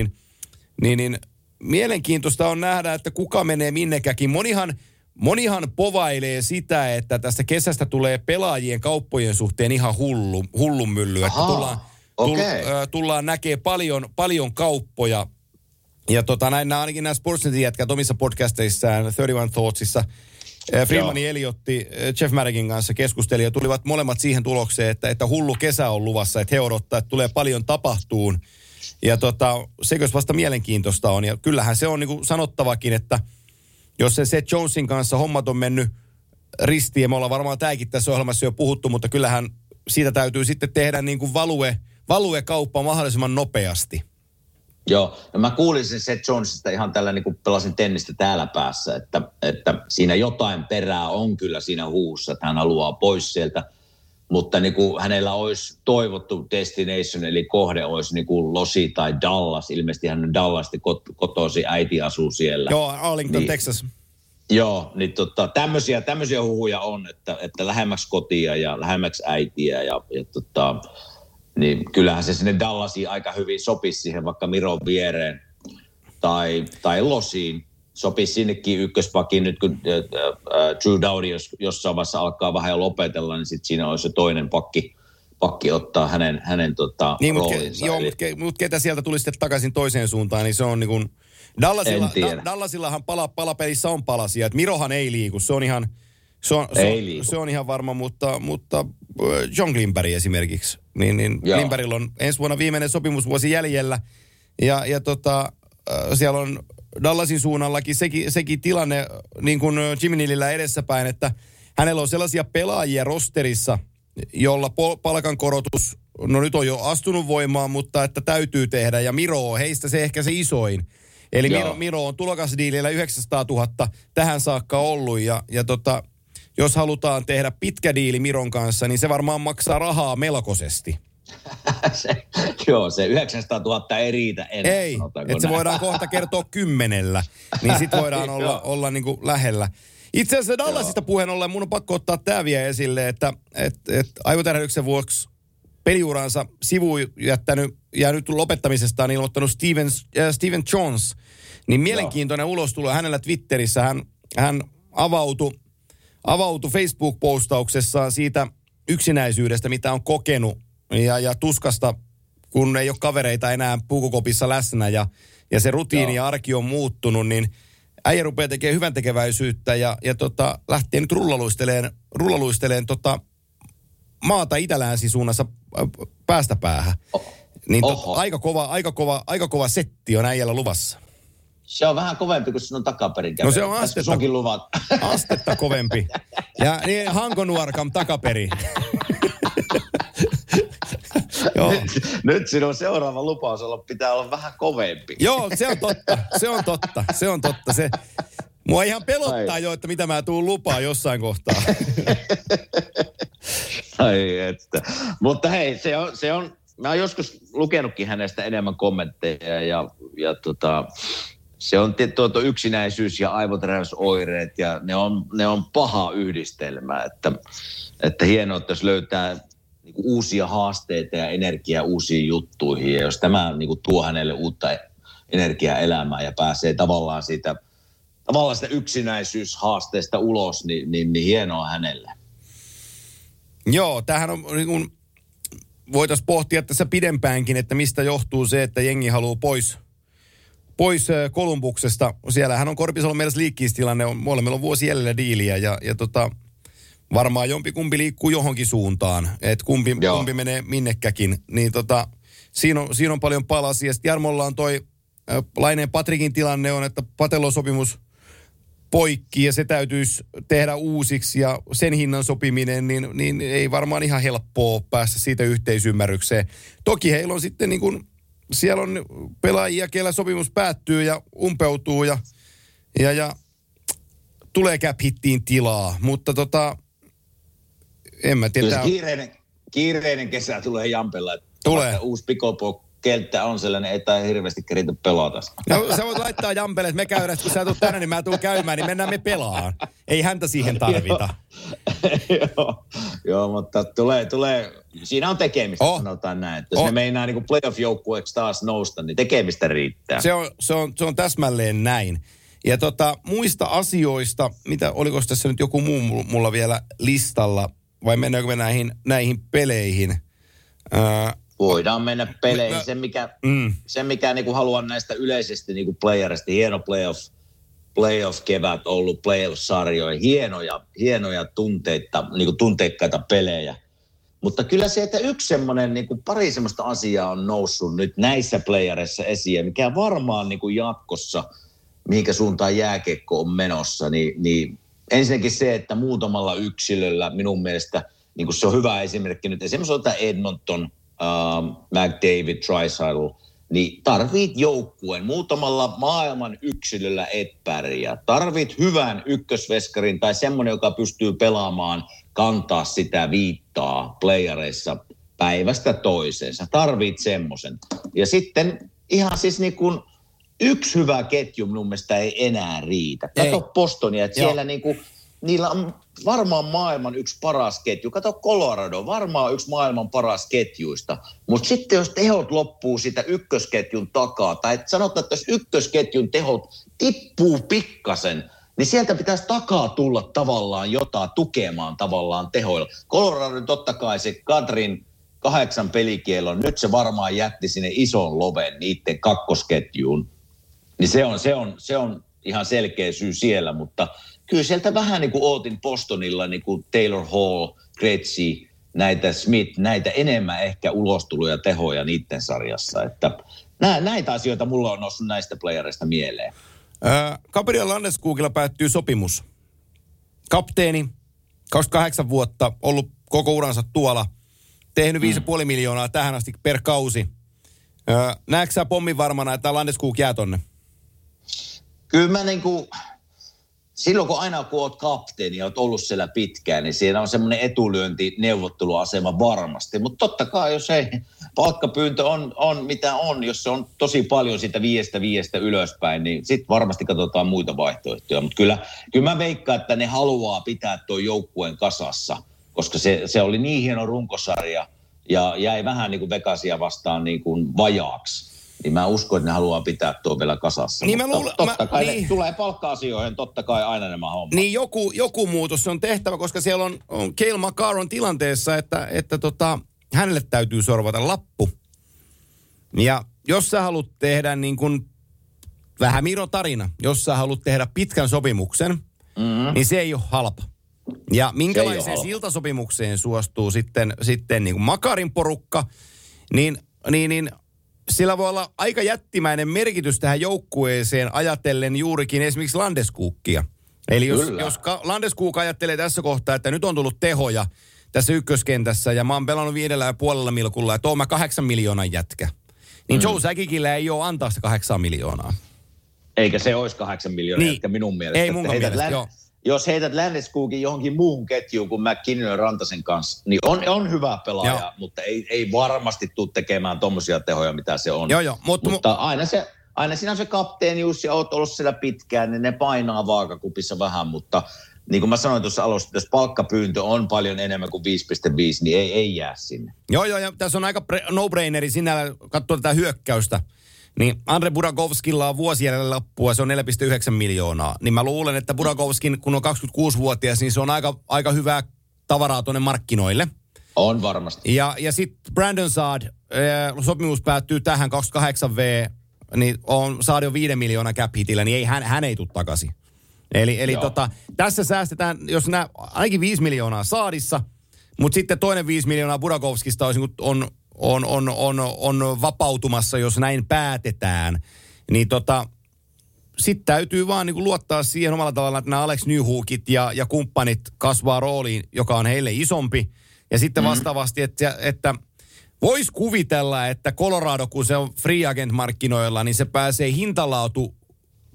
Niin mielenkiintoista on nähdä, että kuka menee minnekäkin. Monihan povailee sitä, että tästä kesästä tulee pelaajien kauppojen suhteen ihan hullun mylly. Tullaan näkemään paljon kauppoja. Ja ainakin nämä Sportsnetin jätkät omissa podcasteissaan, 31 Thoughtsissa, Freeman Eliotti Jeff Maragin kanssa keskusteli ja tulivat molemmat siihen tulokseen, että hullu kesä on luvassa, että he odottaa, että tulee paljon tapahtuun. Ja sekös vasta mielenkiintoista on. Ja kyllähän se on niin kuin sanottavakin, että jos se Seth Jonesin kanssa hommat on mennyt ristiin, ja me ollaan varmaan tämäkin tässä ohjelmassa jo puhuttu, mutta kyllähän siitä täytyy sitten tehdä niin kuin valuekauppa mahdollisimman nopeasti. Joo, no mä kuulin sen Seth Jonesista ihan tällä niin kuin pelasin tennistä täällä päässä, että siinä jotain perää on kyllä siinä huussa, että hän haluaa pois sieltä, mutta niin kuin hänellä olisi toivottu destination, eli kohde olisi niin kuin Losi tai Dallas, ilmeisesti hän on Dallasta kotoisin, äiti asuu siellä. Joo, Arlington, niin, Texas. Joo, niin tämmöisiä huhuja on, että lähemmäksi kotia ja lähemmäksi äitiä ja niin kyllähän se sinne Dallasiin aika hyvin sopisi siihen vaikka Miron viereen tai Losiin. Sopisi sinnekin ykköspakiin nyt, kun Drew Doughty jossain vaiheessa alkaa vähän jo lopetella, niin sitten siinä olisi se toinen pakki ottaa hänen roolinsa. Mutta ketä sieltä tuli sitten takaisin toiseen suuntaan, niin se on niin kuin Dallasillahan palapelissä on palasia. Et Mirohan ei liiku, se on ihan varma, mutta John Glimberg esimerkiksi. Niin Glimbergillä on ensi vuonna viimeinen sopimusvuosi jäljellä. Ja siellä on Dallasin suunnallakin sekin tilanne niin kuin Jimmy Nealillä edessäpäin, että hänellä on sellaisia pelaajia rosterissa, jolla palkankorotus, no nyt on jo astunut voimaan, mutta että täytyy tehdä. Ja Miro on heistä se ehkä se isoin. Eli Miro on tulokasdiilillä 900 000 tähän saakka ollut ja jos halutaan tehdä pitkä diili Miron kanssa, niin se varmaan maksaa rahaa melkoisesti. Se 900 000 ei riitä enää. Ei, että se voidaan kohta kertoa 10, niin sit voidaan olla niin kuin lähellä. Itse asiassa Dallasista puheen ollen mun on pakko ottaa tää vielä esille, että aivotärähdyksen vuoksi peliuransa sivuun jättänyt ja nyt lopettamisestaan ilmoittanut Steven Jones. Niin mielenkiintoinen ulostulo hänellä Twitterissä. Hän avautui Facebook-postauksessaan siitä yksinäisyydestä, mitä on kokenut ja tuskasta, kun ei ole kavereita enää puukukopissa läsnä ja se rutiini ja arki on muuttunut, niin äijä rupeaa tekemään hyväntekeväisyyttä ja lähtee nyt rullaluisteleen maata itälänsi-suunnassa päästä päähän. Niin aika kova setti on äijällä luvassa. Se on vähän kovempi kuin sinun takaperin kävely. No se on astetta kovempi. Ja niin Hankonuorkam takaperi. Nyt sinun seuraava lupaus pitää olla vähän kovempi. Joo, se on totta. Se, mua ihan pelottaa jo, että mitä mä tuun lupaa jossain kohtaa. Ai että. Mutta hei, se on mä oon joskus lukenutkin hänestä enemmän kommentteja ja Se on yksinäisyys ja aivotäräysoireet ja ne on paha yhdistelmä, että hienoa, että jos löytää niinku uusia haasteita ja energiaa uusiin juttuihin ja jos tämä niinku tuo hänelle uutta energiaa elämään ja pääsee tavallaan sitä yksinäisyyshaasteesta ulos, niin hienoa hänelle. Joo, tämähän on niin kuin voitaisiin pohtia tässä pidempäänkin, että mistä johtuu se, että jengi haluaa pois Kolumbuksesta. Siellähän on Korpisalo meillä liikkiistilanne, molemmilla on vuosi jäljellä diiliä ja varmaan jompikumpi liikkuu johonkin suuntaan, että kumpi menee minnekäkin. Niin siinä on paljon palasia. Sitten Jarmolla on toi Laineen Patrikin tilanne on, että Patello-sopimus poikki ja se täytyisi tehdä uusiksi ja sen hinnan sopiminen, niin ei varmaan ihan helppoa päästä siitä yhteisymmärrykseen. Toki heillä on sitten niin kuin, siellä on pelaajia, keillä sopimus päättyy ja umpeutuu ja tulee cap-hittiin tilaa, mutta en mä tiedä. Kiireinen kesä tulee Jampella. Tulee. Uusi pikopokki. Kelttä on sellainen, ei tämä hirveästi keritä pelata. No, sä voit laittaa Jampelle, että me käydään, kun sä tulet tänne, niin mä tulen käymään, niin mennään me pelaan. Ei häntä siihen tarvita. Joo, mutta tulee. Siinä on tekemistä, sanotaan näin. Että jos ne meinaa niin playoff-joukkueeksi taas nousta, niin tekemistä riittää. Se on täsmälleen näin. Ja muista asioista, mitä oliko tässä nyt joku muu mulla vielä listalla, vai mennäänkö me näihin peleihin? Voidaan mennä peleihin. Se, mikä niinku haluan näistä yleisesti niinku playerista, hieno playoff-kevät ollut, playoff-sarjoja, hienoja tunteita, niinku tunteikkaita pelejä. Mutta kyllä se, että yksi semmoinen, niinku pari semmoista asiaa on noussut nyt näissä playereissa esiin, mikä varmaan niinku jatkossa, mihinkä suuntaan jääkiekko on menossa, niin ensinnäkin se, että muutamalla yksilöllä minun mielestä, niinku se on hyvä esimerkki nyt, esimerkiksi on tämä Edmonton, McDavid, Draisaitl, niin tarvit joukkueen. Muutamalla maailman yksilöllä et pärjää. Tarvit hyvän ykkösveskarin tai semmoinen, joka pystyy pelaamaan, kantaa sitä viittaa playareissa päivästä toiseensa. Tarvit semmoisen. Ja sitten ihan siis niin kuin yksi hyvä ketju minun mielestä ei enää riitä. Kato Bostonia, että siellä niin kuin niillä on varmaan maailman yksi paras ketju. Kato Colorado, varmaan yksi maailman paras ketjuista. Mutta sitten jos tehot loppuu sitä ykkösketjun takaa, tai sanotaan, että jos ykkösketjun tehot tippuu pikkasen, niin sieltä pitäisi takaa tulla tavallaan jotain tukemaan tavallaan tehoilla. Colorado totta kai se Kadrin 8 pelikielon, nyt se varmaan jätti sinne ison loven niiden kakkosketjuun. Niin se on ihan selkeä syy siellä, mutta kyllä sieltä vähän niin kuin ootin Bostonilla niin kuin Taylor Hall, Krejci, näitä Smith, näitä enemmän ehkä ulostuloja, tehoja niiden sarjassa. Että näitä asioita mulla on noussut näistä playereista mieleen. Gabriel Landeskogilla päättyy sopimus. Kapteeni, 28 vuotta, ollut koko uransa tuolla, tehnyt 5,5 miljoonaa tähän asti per kausi. Näetkö sä pommin varmana, että Landeskog jää tonne? Kyllä mä niin kuin silloin kun aina kun olet kapteeni ja olet ollut siellä pitkään, niin siinä on semmoinen etulyöntineuvotteluasema varmasti. Mutta totta kai, jos ei, palkkapyyntö on mitä on, jos se on tosi paljon sitä viiestä ylöspäin, niin sitten varmasti katsotaan muita vaihtoehtoja. Mutta kyllä mä veikkaan, että ne haluaa pitää tuo joukkueen kasassa, koska se oli niin hieno runkosarja ja jäi vähän niin kuin Vegasia vastaan niin kuin vajaaksi. Niin mä uskon, että ne haluaa pitää tuo vielä kasassa. Niin mutta totta kai tulee palkka-asioihin, totta kai aina nämä hommat. Niin joku muutos on tehtävä, koska siellä on Cale Makaron tilanteessa, että hänelle täytyy sorvata lappu. Ja jos sä haluat tehdä niin kuin vähän Miro tarina, jos sä haluat tehdä pitkän sopimuksen, niin se ei ole halpa. Ja minkälaiseen siltasopimukseen suostuu sitten niin kuin Makarin porukka, niin sillä voi olla aika jättimäinen merkitys tähän joukkueeseen ajatellen juurikin esimerkiksi Landeskogia. Eli jos Landeskog ajattelee tässä kohtaa, että nyt on tullut tehoja tässä ykköskentässä ja mä oon pelannut 5,5 milkulla, että oon mä 8 miljoonan jätkä. Niin Joe Säkikillä ei ole antaa sitä 8 miljoonaa. Eikä se olisi 8 miljoonaa niin, jätkä minun mielestä. Ei mun mielestä, joo. Jos heität Landeskogin johonkin muuhun ketjuun kuin McKinnon ja Rantasen kanssa, niin on hyvä pelaaja, joo, mutta ei varmasti tule tekemään tommosia tehoja, mitä se on. Joo, mutta aina se aina siinä on se kapteenius ja oot ollut siellä pitkään, niin ne painaa vaakakupissa vähän, mutta niin kuin mä sanoin tuossa alussa, jos palkkapyyntö on paljon enemmän kuin 5,5, niin ei jää sinne. Joo, ja tässä on aika no-braineri sinällä, katsoa tätä hyökkäystä. Niin Andre Burakovskilla on vuosijäljellä lappua, se on 4,9 miljoonaa. Niin mä luulen, että Burakovskin, kun on 26-vuotias, niin se on aika hyvää tavaraa tuonne markkinoille. On varmasti. Ja sitten Brandon Saad, sopimus päättyy tähän 28V, niin on Saad jo 5 miljoonaa cap-hitillä, niin hän ei tule takaisin. Eli tässä säästetään, jos nämä ainakin 5 miljoonaa Saadissa, mutta sitten toinen 5 miljoonaa Burakovskista on vapautumassa, jos näin päätetään. Niin sitten täytyy vaan niin kuin luottaa siihen omalla tavallaan, että nämä Alex Newhookit ja kumppanit kasvaa rooliin, joka on heille isompi. Ja sitten vastaavasti, että voisi kuvitella, että Colorado, kun se on free agent-markkinoilla, niin se pääsee hintalaatu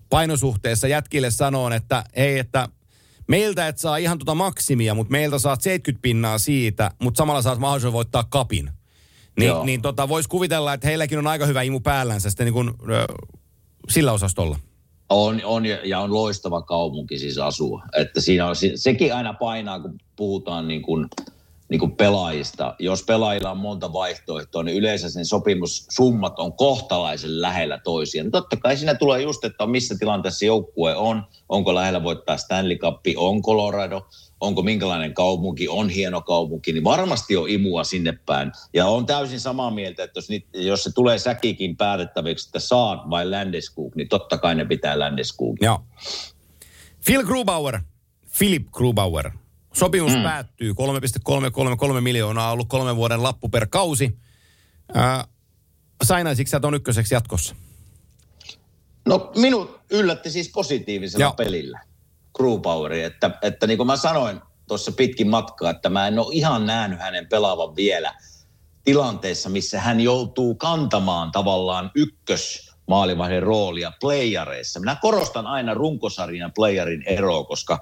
painosuhteessa jätkille sanoon, että hei, että meiltä et saa ihan maksimia, mutta meiltä saat 70% siitä, mutta samalla saat mahdollisuuden voittaa kapin. Niin voisi kuvitella, että heilläkin on aika hyvä imu päällänsä sitten niin kuin, sillä osastolla. On ja on loistava kaupunki siis asua. Että siinä on, sekin aina painaa, kun puhutaan niin kuin pelaajista. Jos pelaajilla on monta vaihtoehtoa, niin yleensä sen sopimussummat on kohtalaisen lähellä toisiaan. Niin totta kai siinä tulee just, että missä tilanteessa joukkue on, onko lähellä voittaa Stanley Cup, on Colorado, onko minkälainen kaupunki, on hieno kaupunki, niin varmasti on imua sinne päin. Ja on täysin samaa mieltä, että jos se tulee säkikin päätettäväksi, että Saad vai Landeskog, niin totta kai ne pitää Landeskogin. Joo. Philip Grubauer. Sopimus päättyy. 3,333 miljoonaa on ollut 3 vuoden lappu per kausi. Sainaisitko sä ton ykköseksi jatkossa? No minut yllätti siis positiivisella pelillä Grubaueri, että niin kuin mä sanoin tuossa pitkin matkaa, että mä en ole ihan nähnyt hänen pelaavan vielä tilanteessa, missä hän joutuu kantamaan tavallaan ykkösmaalivahdin roolia playareissa. Minä korostan aina runkosarjan ja playarin eroa, koska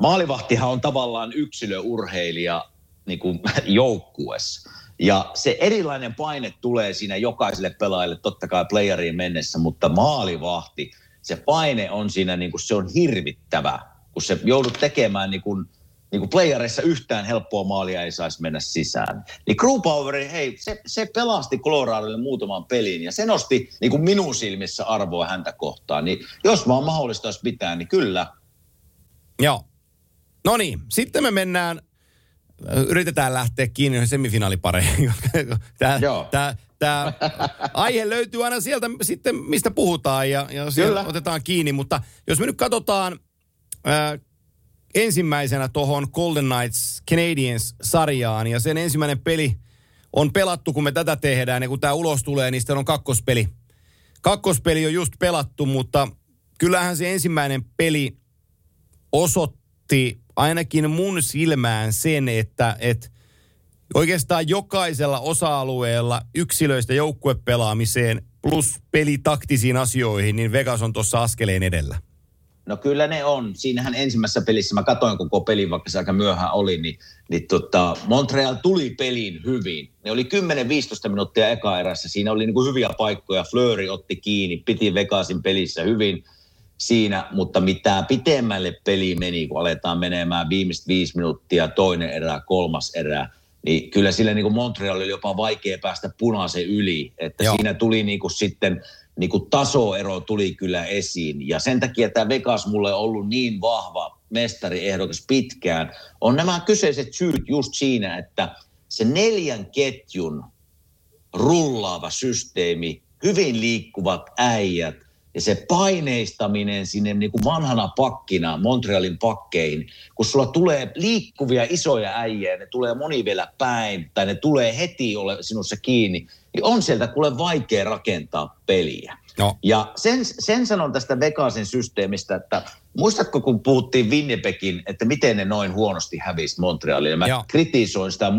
maalivahtihan on tavallaan yksilöurheilija niin kuin joukkuessa. Ja se erilainen paine tulee siinä jokaiselle pelaajalle, totta kai playariin mennessä, mutta maalivahti, se paine on siinä, niin kuin, se on hirvittävä, kun se joudut tekemään niin kuin playareissa yhtään helppoa maalia ei saisi mennä sisään. Niin Grubauer, hei, se pelasti Coloradolle muutaman pelin ja se nosti niin kuin minun silmissä arvoa häntä kohtaan. Niin jos vaan mahdollista olisi pitää, niin kyllä. Joo. No niin, sitten me mennään, yritetään lähteä kiinni semifinaalipareihin. Tämä aihe löytyy aina sieltä sitten, mistä puhutaan ja siellä otetaan kiinni. Mutta jos me nyt katsotaan ensimmäisenä tuohon Golden Knights Canadiens-sarjaan ja sen ensimmäinen peli on pelattu, kun me tätä tehdään ja kun tämä ulos tulee, niin sitten on kakkospeli. Kakkospeli on just pelattu, mutta kyllähän se ensimmäinen peli osoitti ainakin mun silmään sen, että oikeastaan jokaisella osa-alueella yksilöistä joukkuepelaamiseen plus pelitaktisiin asioihin, niin Vegas on tuossa askeleen edellä. No kyllä ne on. Siinähän ensimmäisessä pelissä, mä katsoin koko pelin, vaikka se aika myöhään oli, niin Montreal tuli peliin hyvin. Ne oli 10-15 minuuttia eka erässä. Siinä oli niin kuin hyviä paikkoja. Fleury otti kiinni, piti Vegasin pelissä hyvin siinä, mutta mitä pitemmälle peli meni, kun aletaan menemään viimeiset 5 minuuttia, toinen erä, kolmas erä, niin kyllä sillä niin kuin Montreal oli jopa vaikea päästä punaisen yli, että Siinä tuli niin kuin sitten niin kuin tasoero tuli kyllä esiin. Ja sen takia tämä Vegas mulle on ollut niin vahva mestariehdokas pitkään, on nämä kyseiset syyt just siinä, että se 4 ketjun rullaava systeemi, hyvin liikkuvat äijät, ja se paineistaminen sinne niin kuin vanhana pakkina, Montrealin pakkeihin, kun sulla tulee liikkuvia isoja äijää, ne tulee moni vielä päin, tai ne tulee heti ole sinussa kiinni, niin on sieltä kuule vaikea rakentaa peliä. No. Ja sen sanon tästä Vegasin systeemistä, että muistatko, kun puhuttiin Winnipegin, että miten ne noin huonosti hävisi Montrealille? Mä kritisoin sitä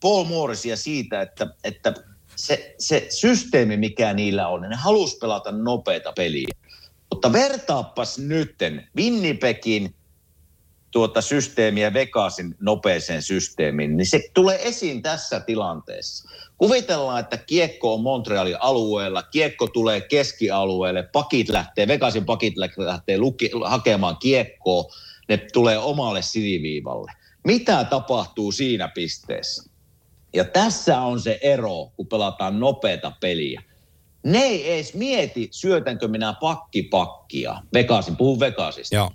Paul Morrisia siitä, että se systeemi, mikä niillä on, ne halusi pelata nopeita peliä. Mutta vertaappas nytten Winnipegin systeemiä Vegasin nopeeseen systeemiin, niin se tulee esiin tässä tilanteessa. Kuvitellaan, että kiekko on Montrealin alueella, kiekko tulee keskialueelle, pakit lähtee, Vegasin pakit lähtee hakemaan kiekkoa, ne tulee omalle siniviivalle. Mitä tapahtuu siinä pisteessä? Ja tässä on se ero, kun pelataan nopeata peliä. Ne ei edes mieti, syötänkö minä pakkia. Vegasin, puhun Vegasista. Joo.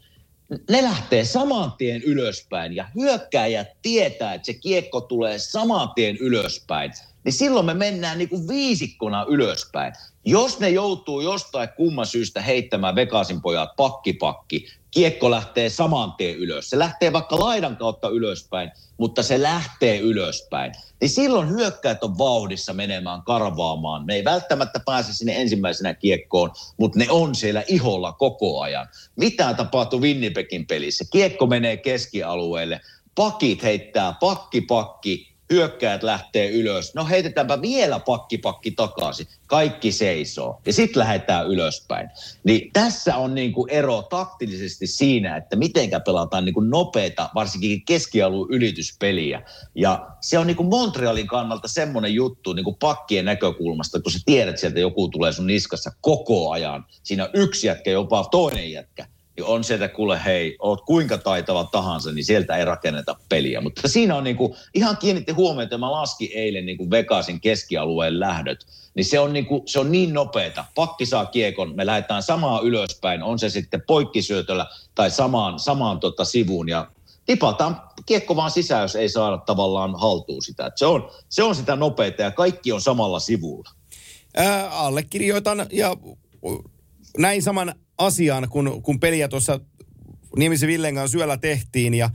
Ne lähtee saman tien ylöspäin ja hyökkääjä tietää, että se kiekko tulee saman tien ylöspäin. Niin silloin me mennään niin kuin viisikkona ylöspäin. Jos ne joutuu jostain kumman syystä heittämään Vegasin pojat pakki, kiekko lähtee saman tien ylös. Se lähtee vaikka laidan kautta ylöspäin, mutta se lähtee ylöspäin. Niin silloin hyökkäät on vauhdissa menemään karvaamaan. Ne ei välttämättä pääse sinne ensimmäisenä kiekkoon, mutta ne on siellä iholla koko ajan. Mitä tapahtui Winnipegin pelissä? Kiekko menee keskialueelle, pakit heittää pakki, hyökkäät lähtee ylös. No heitetäänpä vielä pakki takaisin. Kaikki seisoo. Ja sitten lähdetään ylöspäin. Niin tässä on niinku ero taktillisesti siinä, että mitenkä pelataan niinku nopeita, varsinkin keskialueen ylityspeliä. Ja se on niinku Montrealin kannalta semmoinen juttu niinku pakkien näkökulmasta, kun sä tiedät, että sieltä joku tulee sun niskassa koko ajan. Siinä on yksi jätkä, jopa toinen jätkä. Ja on sieltä, kuule hei, oot kuinka taitava tahansa, niin sieltä ei rakenneta peliä. Mutta siinä on niinku, ihan kiinnitti huomiota, että mä laskin eilen niinku Vegasin keskialueen lähdöt. Niin se on, niinku, se on niin nopeeta. Pakki saa kiekon, me lähdetään samaa ylöspäin, on se sitten poikkisyötöllä tai samaan sivuun. Ja tipataan kiekko vaan sisään, jos ei saada tavallaan haltuun sitä. Et se on sitä nopeeta ja kaikki on samalla sivulla. Allekirjoitan ja näin saman asiaan, kun peliä tuossa Niemisen Villen kanssa yöllä tehtiin. Ja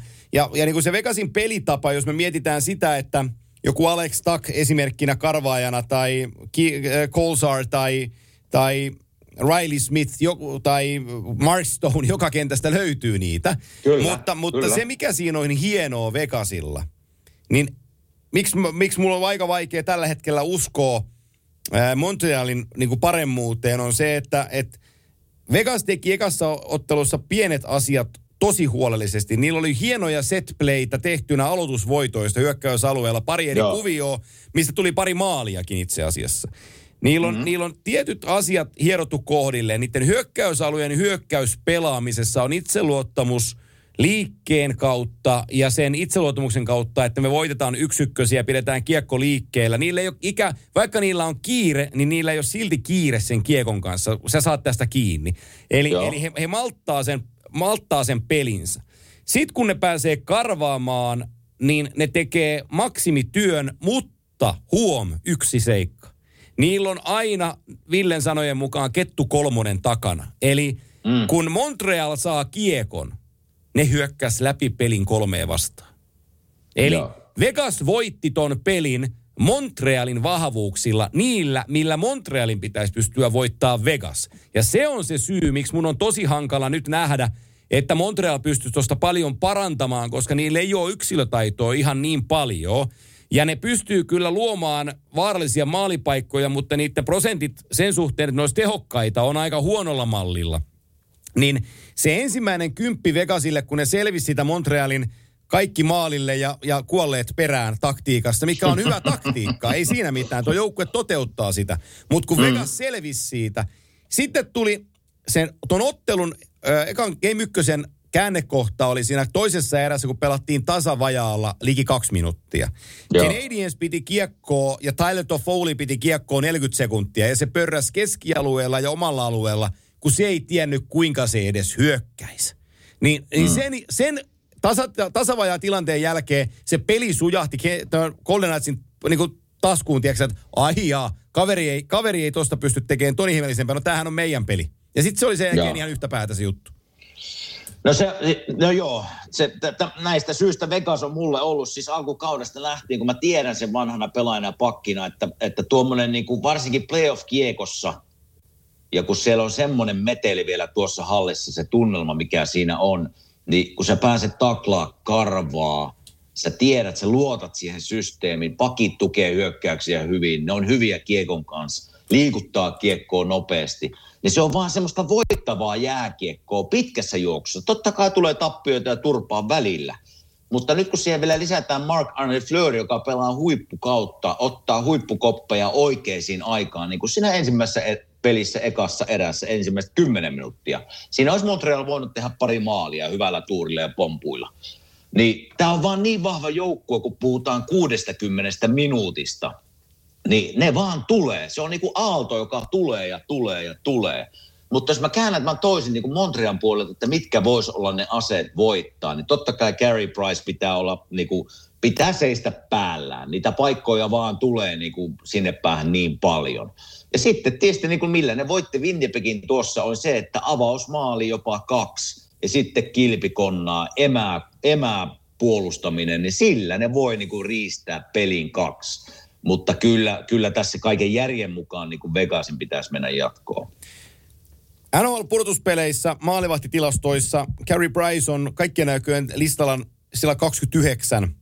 niin kuin se Vegasin pelitapa, jos me mietitään sitä, että joku Alex Tuck esimerkkinä karvaajana tai Colesar tai Riley Smith tai Mark Stone, joka kentästä löytyy niitä. Kyllä, mutta se, mikä siinä on hienoa Vegasilla, niin miksi mulla on aika vaikea tällä hetkellä uskoa Montrealin niin kuin paremmuuteen, on se, että Vegas teki ekassa ottelussa pienet asiat tosi huolellisesti. Niillä oli hienoja setplaytä tehtynä aloitusvoitoista hyökkäysalueella. Pari eri kuvioa, mistä tuli pari maaliakin itse asiassa. Niillä on tietyt asiat hierottu kohdilleen. Niiden hyökkäysalueen hyökkäyspelaamisessa on itseluottamus liikkeen kautta ja sen itseluottamuksen kautta, että me voitetaan yksykkösiä ja pidetään kiekko liikkeellä. Niillä ei ole vaikka niillä on kiire, niin niillä ei ole silti kiire sen kiekon kanssa. Sä saat tästä kiinni. Eli he malttaa sen pelinsä. Sitten kun ne pääsee karvaamaan, niin ne tekee maksimityön, mutta huom, yksi seikka. Niillä on aina Villen sanojen mukaan kettu kolmonen takana. Eli kun Montreal saa kiekon, ne hyökkäs läpi pelin 3 vastaan. Eli Vegas voitti ton pelin Montrealin vahvuuksilla, niillä, millä Montrealin pitäisi pystyä voittaa Vegas. Ja se on se syy, miksi mun on tosi hankala nyt nähdä, että Montreal pystyisi tuosta paljon parantamaan, koska niillä ei ole yksilötaitoa ihan niin paljon. Ja ne pystyy kyllä luomaan vaarallisia maalipaikkoja, mutta niiden prosentit sen suhteen, että ne olisi tehokkaita, on aika huonolla mallilla. Niin se ensimmäinen kymppi Vegasille, kun ne selvisi sitä Montrealin kaikki maalille ja kuolleet perään taktiikasta, mikä on hyvä taktiikka, ei siinä mitään, tuo joukkue toteuttaa sitä. Mutta kun Vegas selvisi siitä, sitten tuli tuon ottelun, ekan game ykkösen käännekohta oli siinä toisessa erässä, kun pelattiin tasavajaalla liki 2 minuuttia. Canadiens piti kiekkoa ja Tyler Toffoli piti kiekkoa 40 sekuntia ja se pörräsi keskialueella ja omalla alueella, kun se ei tiennyt, kuinka se edes hyökkäisi. Sen tasavajaa tilanteen jälkeen se peli sujahti Golden Knightsin niin taskuun, tiedätkö, että kaveri ei tosta pysty tekemään Toni Himmelisempää, no tämähän on meidän peli. Ja sitten se oli sen jälkeen ihan yhtä päätä se juttu. Näistä syistä Vegas on mulle ollut siis alkukaudesta lähtien, kun mä tiedän sen vanhana pelaajana ja pakkina, että tuommoinen niin kuin varsinkin playoff-kiekossa, ja kun siellä on semmoinen meteli vielä tuossa hallissa, se tunnelma, mikä siinä on, niin kun sä pääset taklaa karvaa, sä tiedät, sä luotat siihen systeemiin, pakit tukee hyökkäyksiä hyvin, ne on hyviä kiekon kanssa. liikuttaa kiekkoa nopeasti. Ja se on vaan semmoista voittavaa jääkiekkoa pitkässä juoksussa. Totta kai tulee tappioita ja turpaa välillä. Mutta nyt kun siihen vielä lisätään Marc-Andre Fleury, joka pelaa huippukautta, ottaa huippukoppeja oikeisiin aikaan, niin kuin siinä ensimmäisessä pelissä ekassa erässä, ensimmäistä 10 minuuttia. Siinä olisi Montreal voinut tehdä pari maalia hyvällä tuurilla ja pompuilla. Niin tämä on vaan niin vahva joukkue, kun puhutaan 60 minuutista. Niin ne vaan tulee. Se on niin kuin aalto, joka tulee ja tulee ja tulee. Mutta jos mä käännän tämän toisin niin kuin Montrean puolelta, että mitkä vois olla ne aseet voittaa, niin totta kai Carey Price pitää olla, niin kuin, pitää seistä päällään. Niitä paikkoja vaan tulee niin kuin sinne päähän niin paljon. Ja sitten tietysti niin kuin millä ne voitti Winnipegin tuossa on se, että avausmaali jopa 2 ja sitten kilpikonnaa, emää puolustaminen, niin sillä ne voi niin kuin riistää pelin 2. Mutta kyllä tässä kaiken järjen mukaan niin kuin Vegasin pitäisi mennä jatkoon. NHL-pudotuspeleissä, maalivahtitilastoissa, Carey Price on kaikkien näköjen listalla sillä 29,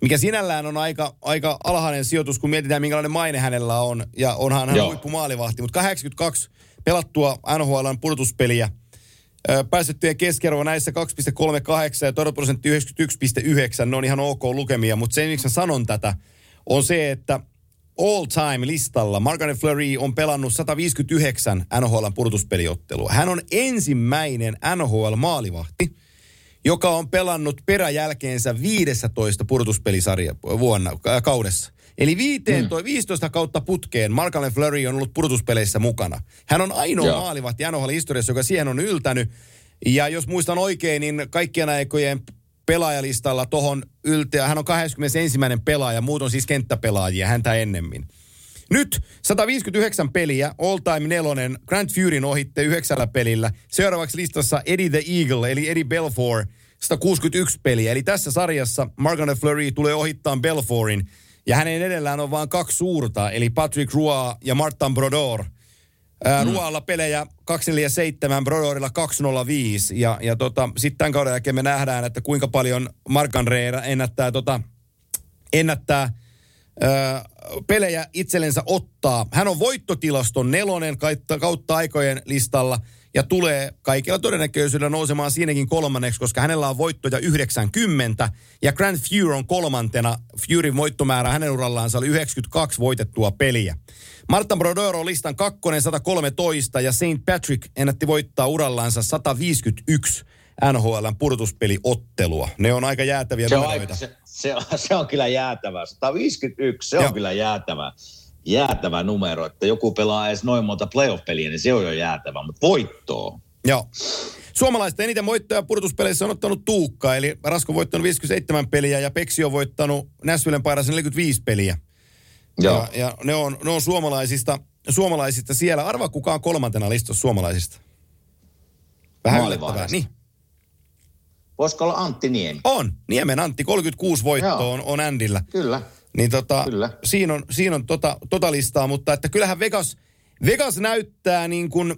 mikä sinällään on aika alhainen sijoitus, kun mietitään, minkälainen maine hänellä on. Ja onhan hän huippumaalivahti, mutta 82 pelattua NHL:n pudotuspeliä. Päästettyjen keskiarvo näissä 2,38 ja torjuntaprosentti 91,9, ne on ihan ok lukemia, mutta sen miksi sanon tätä, on se, että all-time-listalla Marc-Andre Fleury on pelannut 159 NHL:n pudotuspeliottelua. Hän on ensimmäinen NHL-maalivahti, joka on pelannut peräjälkeensä 15 pudotuspelisarja vuonna kaudessa. Eli 15 kautta putkeen Marc-Andre Fleury on ollut pudotuspeleissä mukana. Hän on ainoa maalivahti NHL-historiassa, joka siihen on yltänyt. Ja jos muistan oikein, niin kaikkien aikojen pelaajalistalla tohon ylteä. Hän on 21. pelaaja, muut on siis kenttäpelaajia, häntä ennemmin. Nyt 159 peliä, all-time 4, Grant Furyn ohitte 9 pelillä. Seuraavaksi listassa Eddie the Eagle, eli Eddie Belfour, 161 peliä. Eli tässä sarjassa Marc-Andre Fleury tulee ohittaan Belfourin, ja hänen edellään on vain 2 suurta, eli Patrick Roy ja Martin Brodeur. Ruoalla pelejä 247, Brodorilla 205 ja sitten tämän kauden jälkeen me nähdään, että kuinka paljon Marc-Andre ennättää pelejä itsellensä ottaa. Hän on voittotilaston 4 kautta aikojen listalla ja tulee kaikilla todennäköisyydellä nousemaan siinäkin 3, koska hänellä on voittoja 90 ja Grand Fury on 3. Furyn voittomäärä hänen urallaan oli 92 voitettua peliä. Martin Brodeur on listan 2, 113 ja St. Patrick ennätti voittaa urallaansa 151 NHL:n pudotuspeliottelua. Ne on aika jäätäviä numeroita. Se on kyllä jäätävää. 151, se on kyllä jäätävä numero, että joku pelaa edes noin monta playoff-peliä, niin se on jo jäätävä, mutta voittoa. Joo. Suomalaisten eniten voittoja pudotuspeleissä on ottanut Tuukka, eli Rasko on voittanut 57 peliä ja Peksi on voittanut Nashvillen paidassa 45 peliä. Joo. Ja ne on suomalaisista siellä. Arvaa kukaan 3. listassa suomalaisista. Vähän yllättävää, niin. Voisiko olla Antti Niemi? On. Niemen Antti, 36 voittoa on Andillä. Kyllä. Niin kyllä. Siinä on tota listaa, mutta että kyllähän Vegas näyttää niin kuin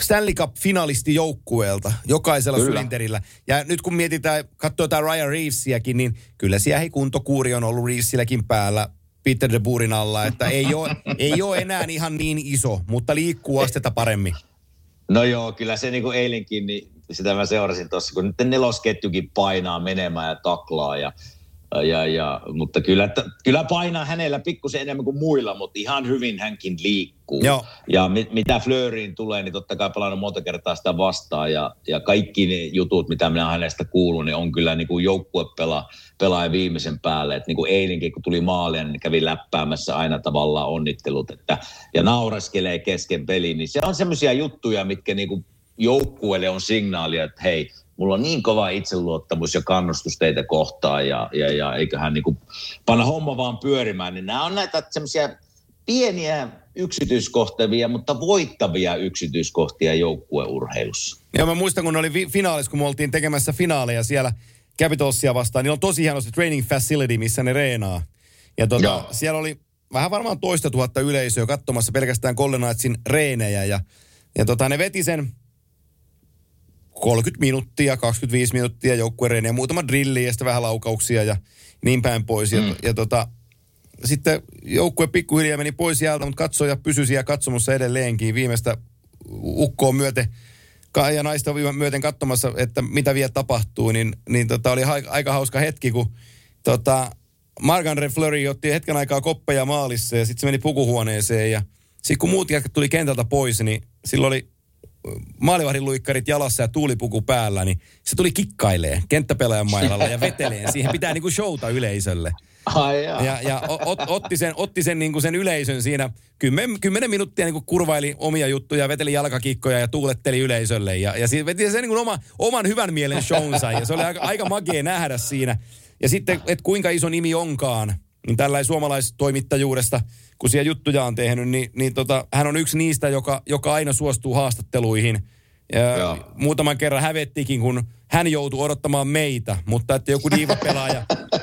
Stanley Cup-finalisti joukkueelta jokaisella sylinterillä. Ja nyt kun mietitään, katsoo tämä Ryan Reevesiäkin, niin kyllä siellä kuntokuuri on ollut Reevesilläkin päällä Peter DeBoorin alla, että ei ole enää ihan niin iso, mutta liikkuu astetta paremmin. No joo, kyllä se niin kuin eilenkin, niin sitä mä seurasin tuossa, kun nyt nelosketjukin painaa menemään ja taklaa mutta kyllä painaa hänellä pikkusen enemmän kuin muilla, mutta ihan hyvin hänkin liikkuu. Joo. Ja mitä Fleuryyn tulee, niin totta kai pelannut monta kertaa sitä vastaan. Ja kaikki ne jutut, mitä minä hänestä kuulun, niin on kyllä niin kuin joukkue pelaa viimeisen päälle. Et niin kuin eilinkin, kun tuli maalia, niin kävi läppäämässä aina tavallaan onnittelut. Ja naureskelee kesken peliin. Niin se on semmoisia juttuja, mitkä niin kuin joukkueelle on signaalia, että hei, mulla on niin kova itseluottamus ja kannustus teitä kohtaan ja eiköhän niin kuin panna homma vaan pyörimään. Niin nämä on näitä semmoisia pieniä yksityiskohtia, mutta voittavia yksityiskohtia joukkueurheilussa. Ja mä muistan, kun ne oli finaalissa, kun me oltiin tekemässä finaaleja siellä Capitalsia vastaan, niin on tosi hieno se training facility, missä ne reenaa. Ja siellä oli vähän varmaan toista 1,000 yleisöä katsomassa pelkästään Golden Knightsin reenejä ja ne veti sen 30 minuuttia, 25 minuuttia joukkuereen ja muutama drilli ja sitten vähän laukauksia ja niin päin pois. Ja sitten joukkue pikkuhiljaa meni pois sieltä, mutta katsoja pysyi siellä katsomassa edelleenkin. Viimeistä ukkoa myöten ja naista myöten katsomassa, että mitä vielä tapahtuu, niin oli aika hauska hetki, kun Marc-André Fleury otti hetken aikaa koppeja maalissa ja sitten se meni pukuhuoneeseen ja sitten kun muut jätkät tuli kentältä pois, niin silloin oli maalivahdiluikkarit jalassa ja tuulipuku päällä, niin se tuli kikkailee kenttäpelaajan mailalla ja veteleen. Siihen pitää niinku showta yleisölle. Ja otti sen, niinku sen yleisön siinä. 10 minuuttia niinku kurvaili omia juttuja, veteli jalkakikkoja ja tuuletteli yleisölle. Ja siitä veti sen niinku oman hyvän mielen shownsa. Ja se oli aika magia nähdä siinä. Ja sitten, että kuinka iso nimi onkaan, niin tällainen suomalaistoimittajuudesta, kun siellä juttuja on tehnyt, niin hän on yksi niistä, joka aina suostuu haastatteluihin. Ja muutaman kerran hävettikin, kun hän joutui odottamaan meitä, mutta että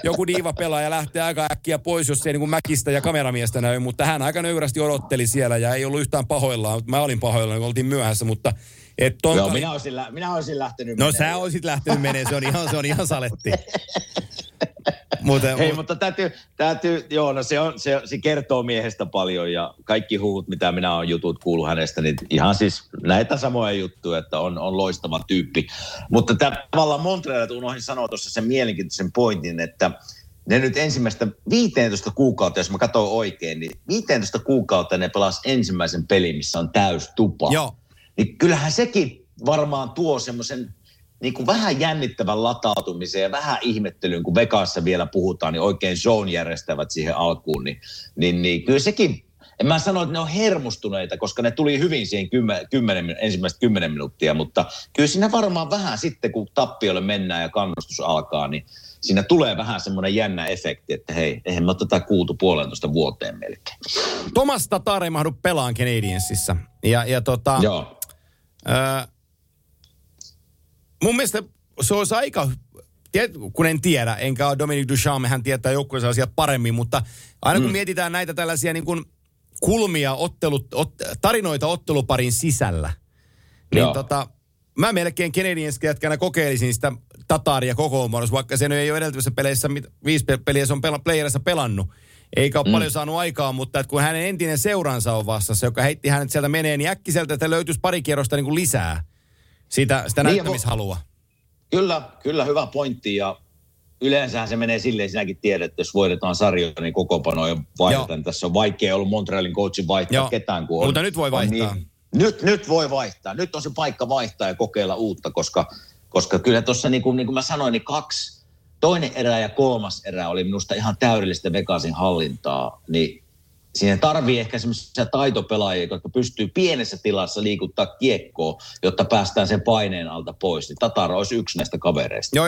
joku diivapelaaja lähtee aika äkkiä pois, jos ei niin kuin mäkistä ja kameramiestä näy, mutta hän aika nöyrästi odotteli siellä ja ei ollut yhtään pahoillaan. Mä olin pahoillaan, kun oltiin myöhässä, mutta... Joo, minä olisin lähtenyt meneen. No sä olisit lähtenyt meneen, se on ihan saletti. Hei, mutta täytyy, joo, no se kertoo miehestä paljon ja kaikki huhut, mitä minä olen kuullut hänestä, niin ihan siis näitä samoja juttuja, että on loistava tyyppi. Mutta tavallaan Montrealit unohdin sanoa tuossa sen mielenkiintoisen pointin, että ne nyt ensimmäistä 15 kuukautta, jos mä katson oikein, niin 15 kuukautta ne pelasi ensimmäisen pelin, missä on täystupa. Joo. Niin kyllähän sekin varmaan tuo semmoisen niin kuin vähän jännittävän latautumisen ja vähän ihmettelyyn, kun Vegassa vielä puhutaan, niin oikein zone järjestävät siihen alkuun. Niin kyllä sekin, en mä sano, että ne on hermostuneita, koska ne tuli hyvin siihen ensimmäistä 10 minuuttia, mutta kyllä siinä varmaan vähän sitten, kun tappiolle mennään ja kannustus alkaa, niin siinä tulee vähän semmoinen jännä efekti, että hei, eihän me ole tätä kuultu 1,5 vuoteen melkein. Thomas Tatar ei mahdu pelaan Canadiensissä. Joo. Mun mielestä se olisi aika, kun en tiedä, enkä ole Dominic Ducharme, hän tietää joukkueensa asiat paremmin, mutta aina kun mietitään näitä tällaisia niin kuin kulmia, tarinoita otteluparin sisällä, niin mä melkein Canadiensiä jätkänä kokeilisin sitä Tataria kokoonpanossa, vaikka sen ei ole edeltävissä peleissä, 5 peliä se on playerissa pelannut. Eikä ole paljon saanut aikaa, mutta kun hänen entinen seuransa on vastassa, joka heitti hänet sieltä menee, niin äkkiseltä, että löytyisi pari kierrosta niin kuin lisää sitä niin näyttämishalua. Kyllä, hyvä pointti. Ja yleensähän se menee silleen, sinäkin tiedät, että jos voidetaan sarjoja, niin kokoonpanoja vaihdetaan. Tässä on vaikea ollut Montrealin coachin vaihtaa ketään. Kun on, mutta nyt voi vaihtaa. Niin, nyt voi vaihtaa. Nyt on se paikka vaihtaa ja kokeilla uutta, koska kyllä tuossa, niin kuin mä sanoin, niin 2... Toinen erä ja kolmas erä oli minusta ihan täydellistä Vegasin hallintaa, niin siinä tarvii ehkä semmoisia taitopelaajia, jotka pystyy pienessä tilassa liikuttaa kiekkoa, jotta päästään sen paineen alta pois. Niin Tatar olisi yksi näistä kavereista. Joo,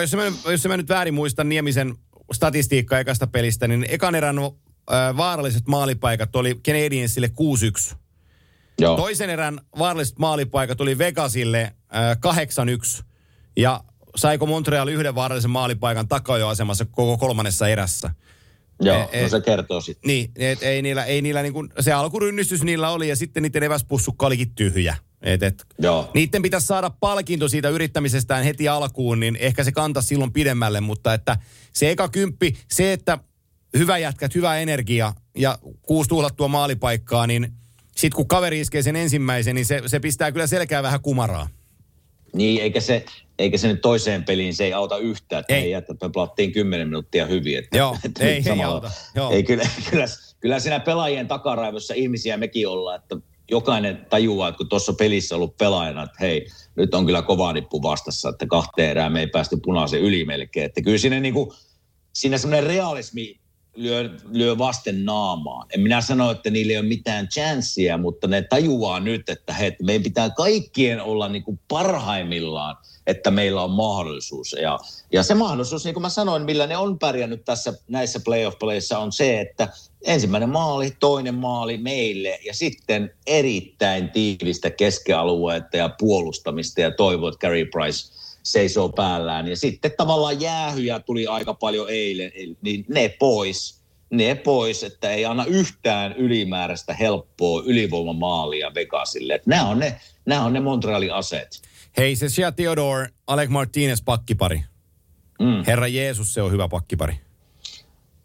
jos mä nyt väärin muistan Niemisen statistiikkaa ekasta pelistä, niin ekan erän vaaralliset maalipaikat oli Canadiensille 6-1. Joo. Toisen erän vaaralliset maalipaikat oli Vegasille 8-1 ja... Saiko Montreal yhden vaarallisen maalipaikan takajoasemassa koko kolmannessa erässä? Joo, no se kertoo sitten. Niin, et ei niillä niin kuin, se alkurynnistys niillä oli ja sitten niiden eväspussukka olikin tyhjä. Niiden pitäisi saada palkinto siitä yrittämisestään heti alkuun, niin ehkä se kantaisi silloin pidemmälle, mutta että se eka kymppi, se että hyvä jätkät, hyvä energia ja 6 tuhlattua maalipaikkaa, niin sitten kun kaveri iskee sen ensimmäisen, niin se pistää kyllä selkää vähän kumaraa. Niin, eikä se nyt toiseen peliin, se ei auta yhtään. Ei jättä, että me pelattiin 10 minuuttia hyvin. Joo, ei auta. Joo. Ei, kyllä siinä pelaajien takaraivossa ihmisiä mekin ollaan, että jokainen tajuaa, että kun tuossa pelissä on ollut pelaajana, että hei, nyt on kyllä kova nippu vastassa, että 2 erää me ei päästy punaisen yli melkein. Että kyllä siinä, siinä semmoinen realismi lyö vasten naamaan. En minä sano, että niillä ei ole mitään chanssiä, mutta ne tajuaa nyt, että hei, meidän pitää kaikkien olla niin kuin parhaimmillaan, että meillä on mahdollisuus. Ja se mahdollisuus, niin kuin mä sanoin, millä ne on pärjännyt tässä näissä playoff-peleissa on se, että ensimmäinen maali, toinen maali meille ja sitten erittäin tiivistä keskialueita ja puolustamista ja toivoo, että Carey Price seisoo päällään. Ja sitten tavallaan jäähyjä tuli aika paljon eilen, niin ne pois, että ei anna yhtään ylimääräistä helppoa ylivoimamaalia Vegasille. Että nämä on ne Montrealin aseet. Hei, se Shea Theodore, Alec Martinez pakkipari. Herra Jeesus, se on hyvä pakkipari.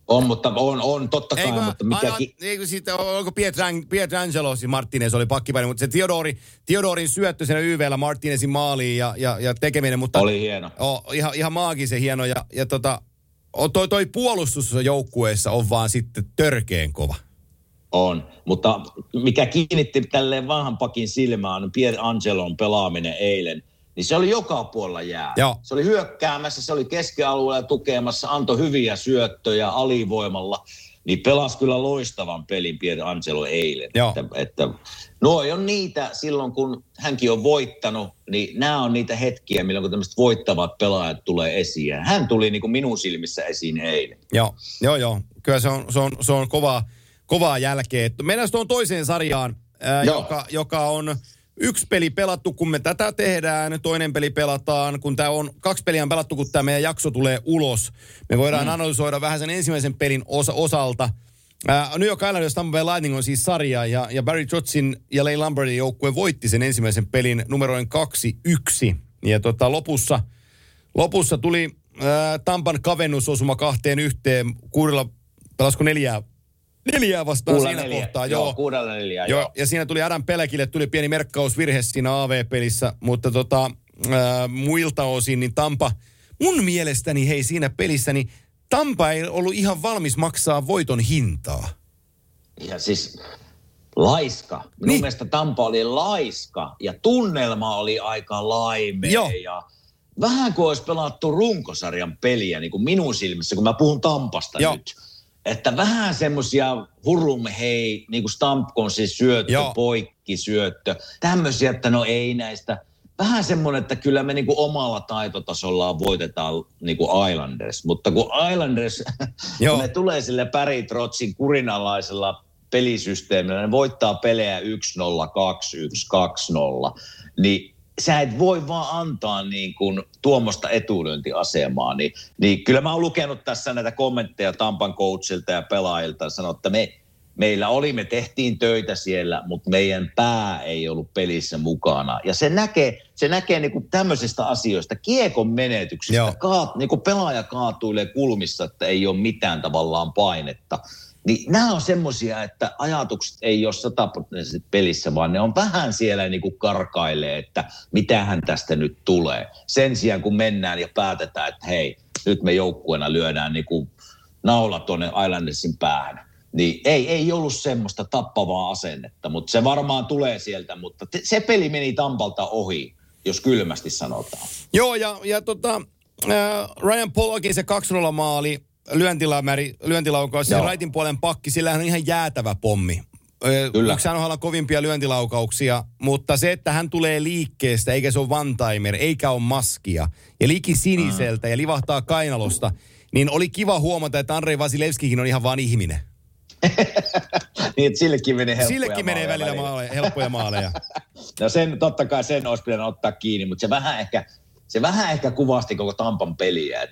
On, mutta on totta kai, mutta mikäkin... Eikö siitä, onko Pietrangelo, siis Martinez oli pakkipäinen, mutta se Theodorin syöttö siinä YV:llä Martinezin maaliin ja tekeminen, mutta... Oli hieno. Ihan maagisen hieno, ja toi puolustus joukkueessa on vaan sitten törkeen kova. On, mutta mikä kiinnitti tälleen vanhan pakin silmään Pietrangelo pelaaminen eilen, niin se oli joka puolella jää. Joo. Se oli hyökkäämässä, se oli keskialueella tukemassa, antoi hyviä syöttöjä alivoimalla. Niin pelasi kyllä loistavan pelin Pietrangelo eilen. Että, nuo on niitä silloin, kun hänkin on voittanut, niin nämä on niitä hetkiä, milloin tämmöiset voittavat pelaajat tulee esiin. Hän tuli niin kuin minun silmissä esiin eilen. Joo. Kyllä se on kovaa jälkeä. Mennään tuon toiseen sarjaan, joka on... Yksi peli pelattu, kun me tätä tehdään, toinen peli pelataan, kun tämä on kaksi peliä pelattu, kun tämä meidän jakso tulee ulos. Me voidaan analysoida vähän sen ensimmäisen pelin osalta. New York Islanders Tampa Bay Lightning on siis sarja, ja Barry Trotzin ja Lane Lambertin joukkue voitti sen ensimmäisen pelin numeroin 2-1. Ja lopussa tuli Tampan kavennusosuma 2-1, pelasko 4 vastaan kuudella siinä kohtaa. Joo, 6-4. Joo. Ja siinä tuli Adam Pelekille, tuli pieni merkkausvirhe siinä AV-pelissä, mutta muilta osin, niin Tampa, mun mielestäni hei siinä pelissä, niin Tampa ei ollut ihan valmis maksaa voiton hintaa. Ja siis laiska. Minun mielestä Tampa oli laiska ja tunnelma oli aika laimea. Joo. Ja vähän kuin olisi pelattu runkosarjan peliä, niin kuin minun silmissä, kun mä puhun Tampasta nyt. Että vähän semmoisia hurumhei, niin kuin Stamkonsin syöttö, poikkisyöttö, tämmöisiä, että no ei näistä. Vähän semmoinen, että kyllä me niin kuin omalla taitotasollaan voitetaan niin kuin Islanders. Mutta kun Islanders, kun ne tulee sille Barry Trotzin kurinalaisella pelisysteemillä, ne voittaa pelejä 1-0, 2-1, 2-0, niin... Sä et voi vaan antaa niin kuin tuommoista etulyöntiasemaa. Niin kyllä mä oon lukenut tässä näitä kommentteja Tampan coachilta ja pelaajilta. Sanoin, että me tehtiin töitä siellä, mutta meidän pää ei ollut pelissä mukana. Ja se näkee niin kuin tämmöisistä asioista, kiekon menetyksistä. Niin kuin pelaaja kaatuilee kulmissa, että ei ole mitään tavallaan painetta. Niin nämä on semmoisia, että ajatukset ei ole 100% pelissä, vaan ne on vähän siellä niin kuin karkailee, että mitähän tästä nyt tulee. Sen sijaan kun mennään ja päätetään, että hei, nyt me joukkueena lyödään niin kuin naula tuonne Islandersin päähän. Niin ei ollut semmoista tappavaa asennetta, mutta se varmaan tulee sieltä, mutta se peli meni Tampalta ohi, jos kylmästi sanotaan. Joo, Ryan Pollakin se 2-0 maali. Lyöntilaukaus, raitin puolen pakki, sillähän on ihan jäätävä pommi. Yksähän on kovimpia lyöntilaukauksia, mutta se, että hän tulee liikkeestä, eikä se ole one-timer, eikä ole maskia, ja liiki siniseltä ja livahtaa kainalosta, niin oli kiva huomata, että Andrei Vasilevskikin on ihan vaan ihminen. Niin, että sillekin menee välillä helppoja maaleja. No sen, totta kai sen olisi pitänyt ottaa kiinni, mutta se vähän ehkä kuvasti koko Tampan peliä,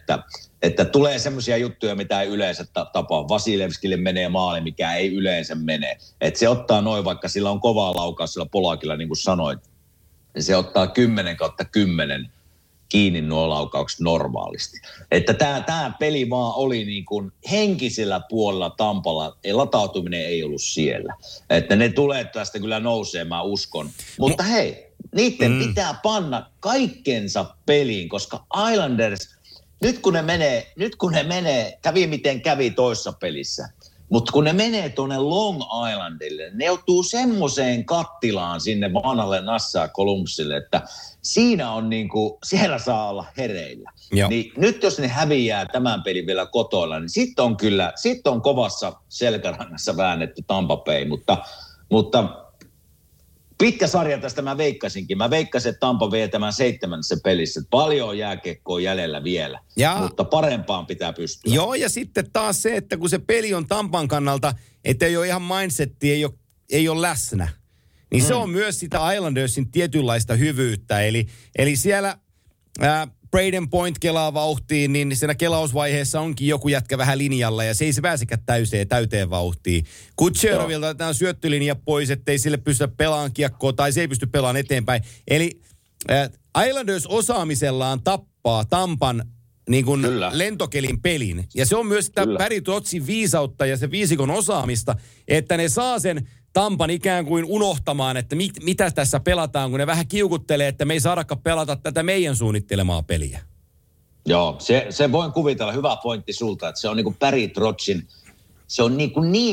että tulee semmoisia juttuja, mitä ei yleensä tapaa. Vasilevskille menee maali, mikä ei yleensä mene. Että se ottaa noin, vaikka sillä on kovaa laukaus sillä Polakilla, niin kuin sanoit. Niin se ottaa 10/10 kiinni nuo laukaukset normaalisti. Että tämä peli vaan oli niin kuin henkisellä puolella Tampalla. Latautuminen ei ollut siellä. Että ne tulee tästä kyllä nousee, mä uskon. Mutta hei, niiden pitää panna kaikkensa peliin, koska Islanders... Nyt kun ne menee, kävi miten kävi toissa pelissä, mutta kun ne menee tuonne Long Islandille, ne joutuu semmoiseen kattilaan sinne vanhalle Nassau Columsille, että siinä on niinku, siellä saa olla hereillä. Niin nyt jos ne häviää tämän pelin vielä kotona, niin sitten on kyllä, sitten on kovassa selkärannassa väännetty Tampa Bay, mutta pitkä sarja tästä mä veikkasinkin. Mä veikkasin, että Tampa vie tämän 7. pelissä. Paljon jääkiekkoa jäljellä vielä, mutta parempaan pitää pystyä. Joo, ja sitten taas se, että kun se peli on Tampan kannalta, että ei ole ihan mindsetti, ei ole läsnä. Niin se on myös sitä Islandersin tietynlaista hyvyyttä. Eli siellä Brayden Point kelaa vauhtiin, niin siinä kelausvaiheessa onkin joku jätkä vähän linjalla, ja se ei se pääsekään täyteen vauhtiin. Kutserovilta otetaan syöttölinja pois, ettei sille pystytä pelaamaan kiekkoa, tai se ei pysty pelaamaan eteenpäin. Eli Islanders osaamisellaan tappaa Tampan niin kuin lentokelin pelin. Ja se on myös tämä Barry Trotsin viisautta ja se viisikon osaamista, että ne saa sen Tampan ikään kuin unohtamaan, että mitä tässä pelataan, kun ne vähän kiukuttelee, että me ei saadakaan pelata tätä meidän suunnittelemaa peliä. Joo, se voin kuvitella. Hyvä pointti sulta, että se on niin kuin Barry Trotsin, se on niin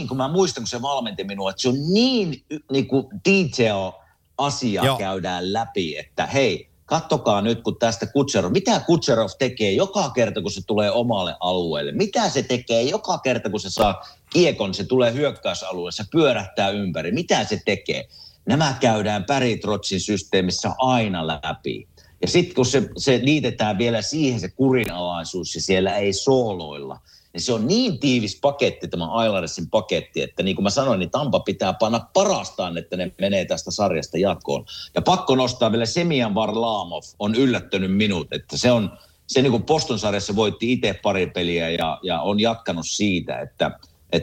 kun mä muistan, kun se valmenti minua, että se on niin kuin detail-asiaa käydään läpi, että hei, kattokaa nyt, kun tästä Kutserov, mitä Kutserov tekee joka kerta, kun se tulee omalle alueelle? Mitä se tekee joka kerta, kun se saa kiekon, se tulee hyökkäysalueelle, se pyörähtää ympäri? Mitä se tekee? Nämä käydään Barry Trotsin systeemissä aina läpi. Ja sitten kun se liitetään vielä siihen se kurinalaisuus ja siellä ei sooloilla, niin se on niin tiivis paketti, tämä Islandersin paketti, että niin kuin mä sanoin, niin Tampa pitää panna parastaan, että ne menee tästä sarjasta jatkoon. Ja pakko nostaa vielä Semyon Varlamov, on yllättänyt minut, että se niin kuin Boston-sarjassa voitti itse pari peliä ja on jatkanut siitä, että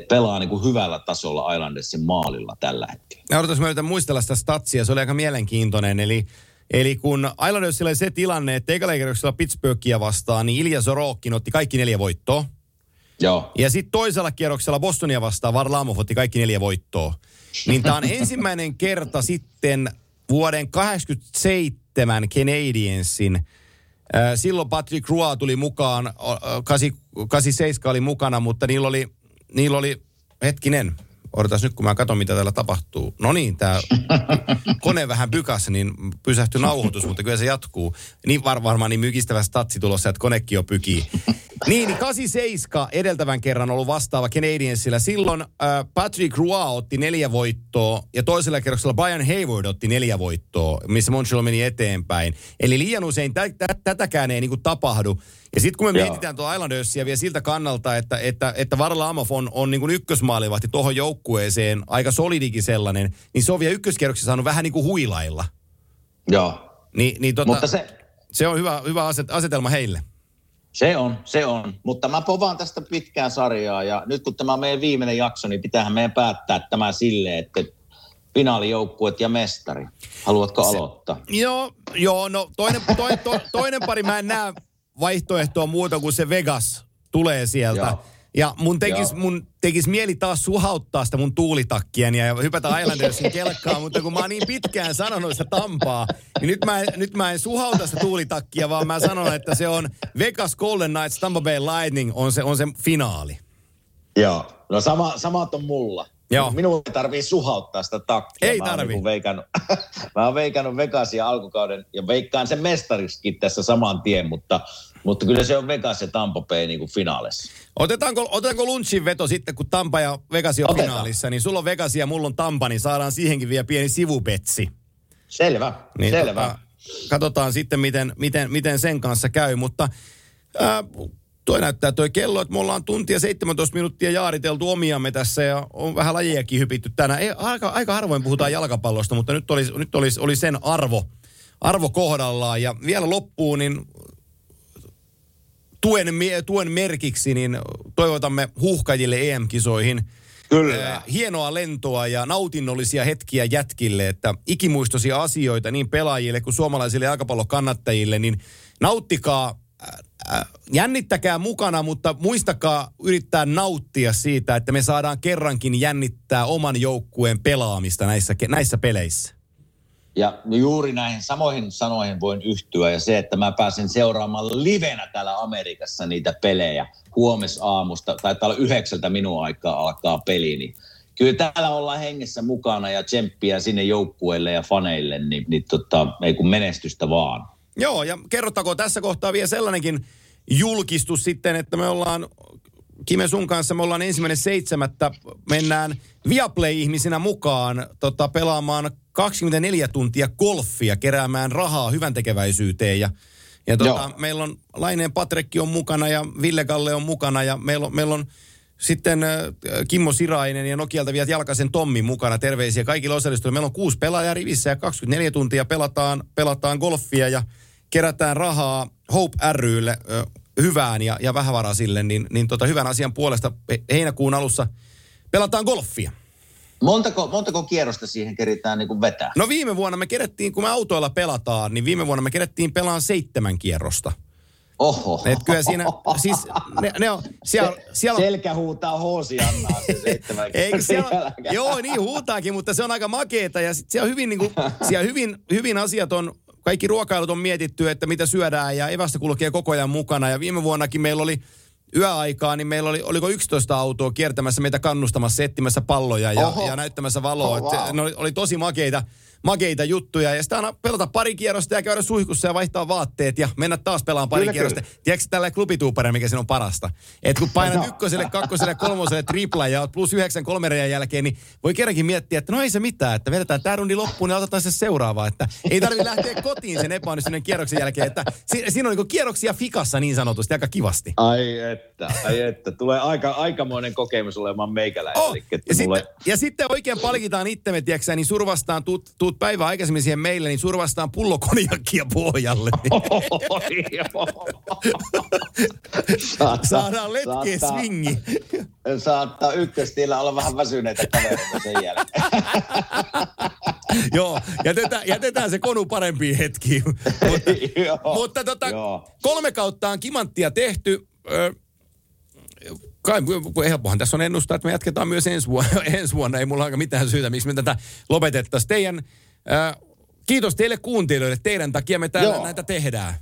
pelaa niin kuin hyvällä tasolla Islandersin maalilla tällä hetkellä. Ja odotas, mä yritän muistella sitä statsia, se oli aika mielenkiintoinen, eli kun Islandersilla oli se tilanne, että ekalla kierroksella Pittsburghia vastaan, niin Ilja Sorokin otti kaikki 4 voittoa. Joo. Ja sitten toisella kierroksella Bostonia vastaan Varlamov otti kaikki 4 voittoa. Niin tämä on ensimmäinen kerta sitten vuoden 1987 Canadiensin. Silloin Patrick Roy tuli mukaan, 87 oli mukana, mutta niillä oli hetkinen, odotas nyt kun mä katson mitä täällä tapahtuu. No niin, tämä kone vähän pykäs, niin pysähtyi nauhoitus, mutta kyllä se jatkuu. Niin varmaan niin mykistävä statsi tulossa, että konekin jo pykii. Niin 87 edeltävän kerran ollut vastaava Canadiensillä. Silloin Patrick Roy otti 4 voittoa ja toisella kerroksella Brian Hayward otti 4 voittoa, missä Montreal meni eteenpäin. Eli liian usein tätäkään ei niinku tapahdu. Ja sitten kun me mietitään tuo Islandersia vielä siltä kannalta, että Varlamov on niinku ykkösmaalivahti tuohon joukkueeseen, aika solidikin sellainen, niin se on vielä ykköskierroksessa saanut vähän niinku huilailla. Joo. Mutta se on hyvä asetelma heille. Se on. Mutta mä povaan tästä pitkään sarjaa ja nyt kun tämä on meidän viimeinen jakso, niin pitäähän meidän päättää tämä silleen, että finaalijoukkuet ja mestari. Haluatko aloittaa? Joo, no toinen pari mä en näe vaihtoehtoa muuta kuin se Vegas tulee sieltä. Joo. Ja mun tekis mieli taas suhauttaa sitä mun tuulitakkiani ja hypätä Islandersin kelkkaan, mutta kun mä oon niin pitkään sanonut sitä Tampaa, niin nyt mä en suhauta sitä tuulitakkia, vaan mä sanon, että se on Vegas Golden Knights, Tampa Bay Lightning on se finaali. Joo, no samat on mulla. Joo. Minun ei tarvii suhauttaa sitä takkia. Ei tarvii. Mä oon veikannut Vegasia alkukauden ja veikkaan sen mestariksikin tässä saman tien, mutta kyllä se on Vegas ja Tampa Bay niin kuin finaalissa. Otetaanko lunchin veto sitten, kun Tampa ja Vegas on finaalissa? Niin sulla on Vegas ja mulla on Tampa, niin saadaan siihenkin vielä pieni sivupetsi. Selvä. Katsotaan sitten, miten sen kanssa käy, mutta... Tuo näyttää tuo kello, että me ollaan tuntia 17 minuuttia jaariteltu omiamme tässä ja on vähän lajejakin hypitty tänään. Aika harvoin puhutaan jalkapallosta, mutta nyt oli sen arvo kohdallaan. Ja vielä loppuun, niin tuen merkiksi, niin toivotamme huuhkajille EM-kisoihin. Kyllä. Hienoa lentoa ja nautinnollisia hetkiä jätkille, että ikimuistoisia asioita niin pelaajille kuin suomalaisille jalkapallokannattajille, niin nauttikaa. Jännittäkää mukana, mutta muistakaa yrittää nauttia siitä, että me saadaan kerrankin jännittää oman joukkueen pelaamista näissä peleissä. Ja juuri näihin samoihin sanoihin voin yhtyä ja se, että mä pääsen seuraamaan livenä täällä Amerikassa niitä pelejä huomisaamusta, taitaa olla 9 minun aikaa alkaa peli, niin kyllä täällä ollaan hengessä mukana ja tsemppiä sinne joukkueelle ja faneille, niin ei kun menestystä vaan. Joo, ja kerrottakoon tässä kohtaa vielä sellainenkin julkistus sitten, että me ollaan, Kime sun kanssa, me ollaan 1.7. mennään Viaplay-ihmisinä mukaan pelaamaan 24 tuntia golfia, keräämään rahaa hyväntekeväisyyteen. Ja meillä on Laineen Patrekki on mukana ja Ville Galle on mukana ja meillä on sitten Kimmo Sirainen ja Nokialta vielä Jalkasen Tommi mukana. Terveisiä kaikille osallistujille. Meillä on 6 pelaajaa rivissä ja 24 tuntia pelataan golfia ja kerätään rahaa Hope ry:lle hyvään ja vähävaraisille, niin hyvän asian puolesta heinäkuun alussa pelataan golfia. Montako kierrosta siihen keritään niin kuin vetää? No viime vuonna me kerettiin, kun me autoilla pelataan, niin viime vuonna me kerettiin pelaan 7 kierrosta. Oho. Et kyllä siinä, siis ne on, siellä... Selkä huutaa hoosiannaa se 7. Eikö siellä, joo, niin huutaakin, mutta se on aika makeeta ja sit siellä hyvin, niin kuin, siellä hyvin asiat on, kaikki ruokailut on mietitty, että mitä syödään ja evästä kulkee koko ajan mukana ja viime vuonnakin meillä oli yöaikaa, niin meillä oli, oliko 11 autoa kiertämässä meitä kannustamassa, etsimässä palloja ja näyttämässä valoa. Oh, wow. Ne oli tosi makeita juttuja. Ja sitä on pelata pari kierrosta ja käydä suihkussa ja vaihtaa vaatteet ja mennä taas pelaamaan pari kierrosta. Tiedätkö tällä klubituuparilla, mikä siinä on parasta? Että kun painat ykköselle, kakkoselle, kolmoselle tripla ja oot plus 9 kolmereiden jälkeen, niin voi kerrankin miettiä, että no ei se mitään, että vedetään tämä rundi loppuun ja otetaan se seuraava. Että ei tarvitse lähteä kotiin sen epäonnistuneen kierroksen jälkeen. Että siinä on niin kuin kierroksia fikassa niin sanotusti aika kivasti. Ai että. Tulee aikamoinen kokemus olemaan meikäläinen. Ja sitten oikein palkitaan itsemme, tiedätkö, niin survastaan tuut päivää aikaisemmin siihen meille, niin survastaan pullokoniakkia pohjalle. Saadaan letkeä swingi. Saattaa ykköstillä olla vähän väsyneitä kavereita sen jälkeen. Joo, jätetään se konu parempiin hetkiin. Mutta 3 kautta on kimanttia tehty. Kai helpohan tässä on ennustaa, että me jatketaan myös ensi vuonna. Ei mulla ole mitään syytä, miksi me tätä lopetettaisiin. Kiitos teille kuuntelijoille. Teidän takia me täällä näitä tehdään.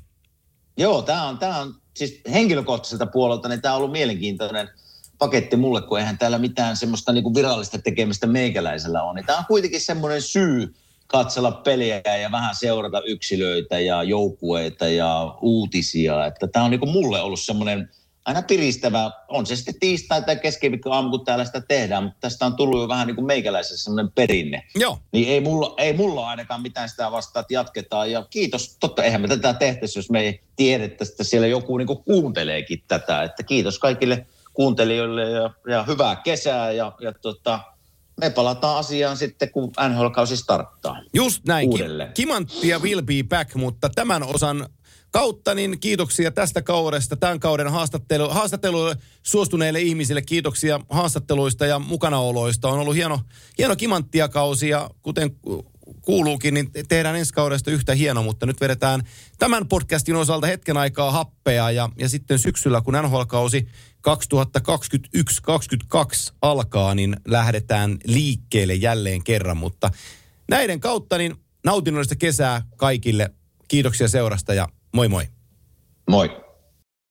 Joo, tämä on siis henkilökohtaiselta puolelta, niin tämä on ollut mielenkiintoinen paketti mulle, kun eihän täällä mitään semmoista niin kuin virallista tekemistä meikäläisellä on. Tämä on kuitenkin semmoinen syy katsella peliä ja vähän seurata yksilöitä ja joukkueita ja uutisia. Että tämä on niin kuin mulle ollut semmoinen aina piristävää. On se sitten tiistai tai keskiviikko aamu, kun täällä sitä tehdään, mutta tästä on tullut jo vähän niin kuin meikäläisessä semmoinen perinne. Joo. Niin ei mulla ainakaan mitään sitä vastaan, että jatketaan. Ja kiitos. Totta, eihän me tätä tehtäisi, jos me ei tiedettäisi, että siellä joku niin kuin kuunteleekin tätä. Että kiitos kaikille kuuntelijoille ja hyvää kesää ja me palataan asiaan sitten, kun NHL-kausi starttaa. Just näin. Uudelleen. Kimanttia will be back, mutta tämän osan kautta, niin kiitoksia tästä kaudesta, tämän kauden haastatteluille suostuneille ihmisille. Kiitoksia haastatteluista ja mukanaoloista. On ollut hieno kimanttiakausi ja kuten kuuluukin, niin tehdään ensi kaudesta yhtä hieno, mutta nyt vedetään tämän podcastin osalta hetken aikaa happea ja sitten syksyllä, kun NHL-kausi 2021-2022 alkaa, niin lähdetään liikkeelle jälleen kerran, mutta näiden kautta niin nautinnollista kesää kaikille. Kiitoksia seurasta ja moi moi. Moi.